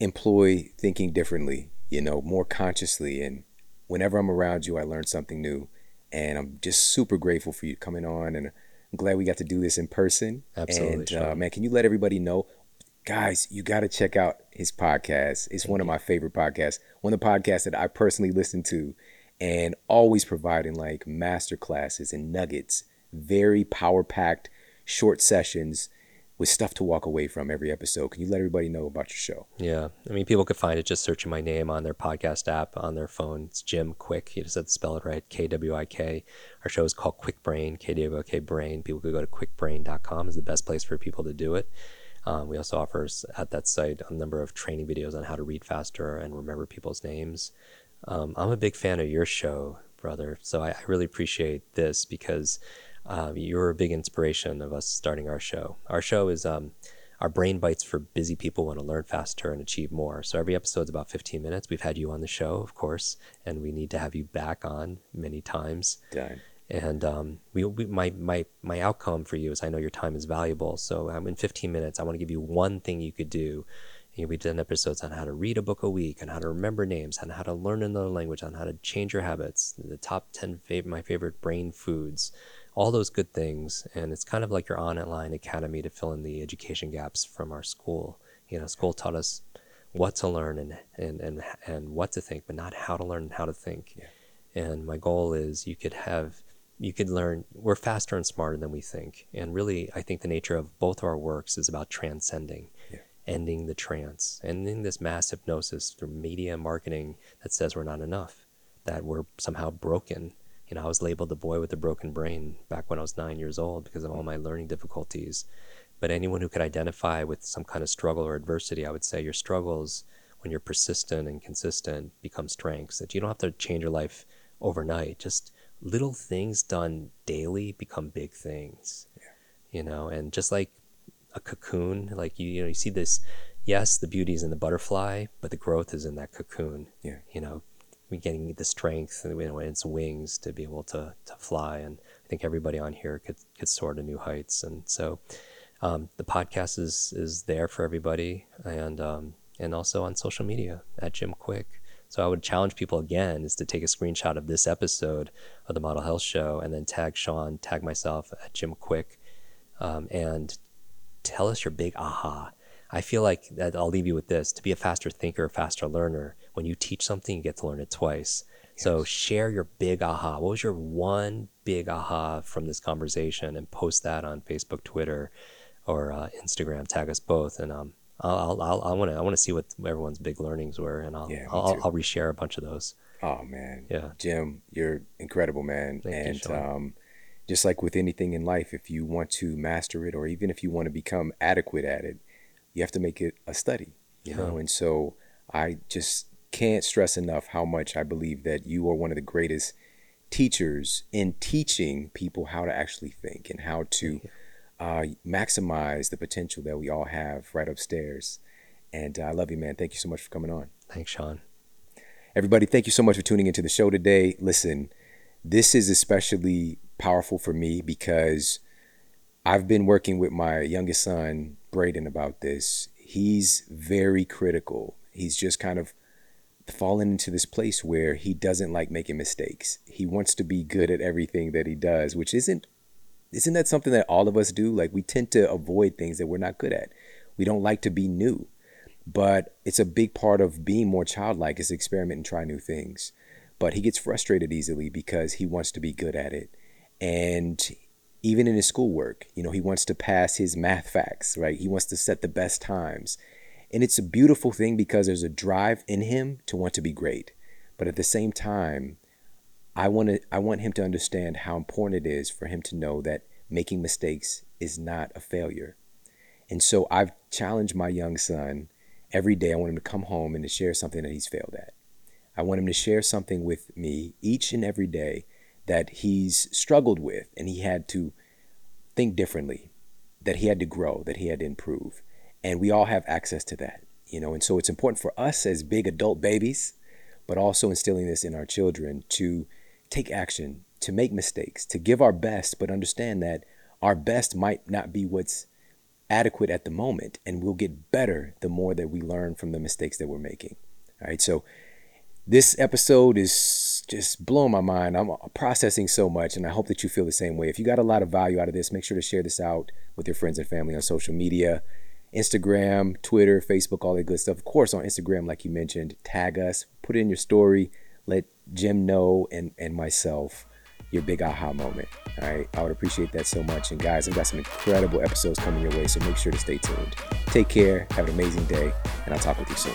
employ thinking differently, you know, more consciously. And whenever I'm around you, I learn something new. And I'm just super grateful for you coming on. And I'm glad we got to do this in person. Absolutely. And sure. Man, can you let everybody know? Guys, you got to check out his podcast. It's one of my favorite podcasts, one of the podcasts that I personally listen to, and always providing like master classes and nuggets, very power-packed short sessions with stuff to walk away from every episode. Can you let everybody know about your show? Yeah. I mean, people could find it just searching my name on their podcast app, on their phone. It's Jim Kwik. You just have to spell it right, Kwik. Our show is called Kwik Brain, Kwik Brain. People could go to QuikBrain.com. It's the best place for people to do it. We also offer at that site a number of training videos on how to read faster and remember people's names. I'm a big fan of your show, brother. So I really appreciate this because you're a big inspiration of us starting our show. Our show is our brain bites for busy people who want to learn faster and achieve more. So every episode's about 15 minutes. We've had you on the show, of course, and we need to have you back on many times. Done. And my outcome for you is I know your time is valuable. So in 15 minutes, I want to give you one thing you could do. You know, we've done episodes on how to read a book a week, on how to remember names, on how to learn another language, on how to change your habits, the top 10 my favorite brain foods, all those good things. And it's kind of like your online academy to fill in the education gaps from our school. You know, school taught us what to learn and what to think, but not how to learn and how to think. Yeah. And my goal is you could learn, we're faster and smarter than we think. And really, I think the nature of both of our works is about transcending, ending the trance, ending this mass hypnosis through media marketing that says we're not enough, that we're somehow broken. You know, I was labeled the boy with the broken brain back when I was 9 years old because of all my learning difficulties. But anyone who could identify with some kind of struggle or adversity, I would say your struggles, when you're persistent and consistent, become strengths. That you don't have to change your life overnight, just little things done daily become big things, you know. And just like a cocoon, like you know, you see this. Yes, the beauty is in the butterfly, but the growth is in that cocoon. Yeah, you know, we're getting the strength and, you know, its wings to be able to fly. And I think everybody on here could soar to new heights. And so, the podcast is there for everybody, and also on social media at Jim Kwik. So I would challenge people again is to take a screenshot of this episode of the Model Health Show and then tag Sean, tag myself at Jim Kwik, and tell us your big aha. I feel like that I'll leave you with this. To be a faster thinker, a faster learner, when you teach something, you get to learn it twice. Yes. So share your big aha. What was your one big aha from this conversation? And post that on Facebook, Twitter, or Instagram. Tag us both. And I want to see what everyone's big learnings were, and I'll reshare a bunch of those. Oh man, yeah, Jim, you're incredible, man. Thank you, Sean. Just like with anything in life, if you want to master it, or even if you want to become adequate at it, you have to make it a study, you know. And so I just can't stress enough how much I believe that you are one of the greatest teachers in teaching people how to actually think and how to. Maximize the potential that we all have right upstairs. And I love you, man. Thank you so much for coming on. Thanks, Sean. Everybody, thank you so much for tuning into the show today. Listen, this is especially powerful for me because I've been working with my youngest son, Braden, about this. He's very critical. He's just kind of fallen into this place where he doesn't like making mistakes. He wants to be good at everything that he does, which isn't that something that all of us do? Like, we tend to avoid things that we're not good at. We don't like to be new, but it's a big part of being more childlike is experiment and try new things. But he gets frustrated easily because he wants to be good at it. And even in his schoolwork, you know, he wants to pass his math facts, right? He wants to set the best times. And it's a beautiful thing because there's a drive in him to want to be great. But at the same time, I want him to understand how important it is for him to know that making mistakes is not a failure. And so I've challenged my young son Every day I want him to come home and to share something that he's failed at. I want him to share something with me each and every day that he's struggled with and he had to think differently, that he had to grow, that he had to improve. And we all have access to that, you know. And so it's important for us as big adult babies, but also instilling this in our children to take action, to make mistakes, to give our best, but understand that our best might not be what's adequate at the moment, and we'll get better the more that we learn from the mistakes that we're making. All right, so this episode is just blowing my mind. I'm processing so much, and I hope that you feel the same way. If you got a lot of value out of this, make sure to share this out with your friends and family on social media, Instagram, Twitter, Facebook, all that good stuff. Of course, on Instagram, like you mentioned, tag us, put in your story, let Jim know and myself your big aha moment. All right, I would appreciate that so much. And guys, I've got some incredible episodes coming your way, so make sure to stay tuned. Take care, have an amazing day, and I'll talk with you soon.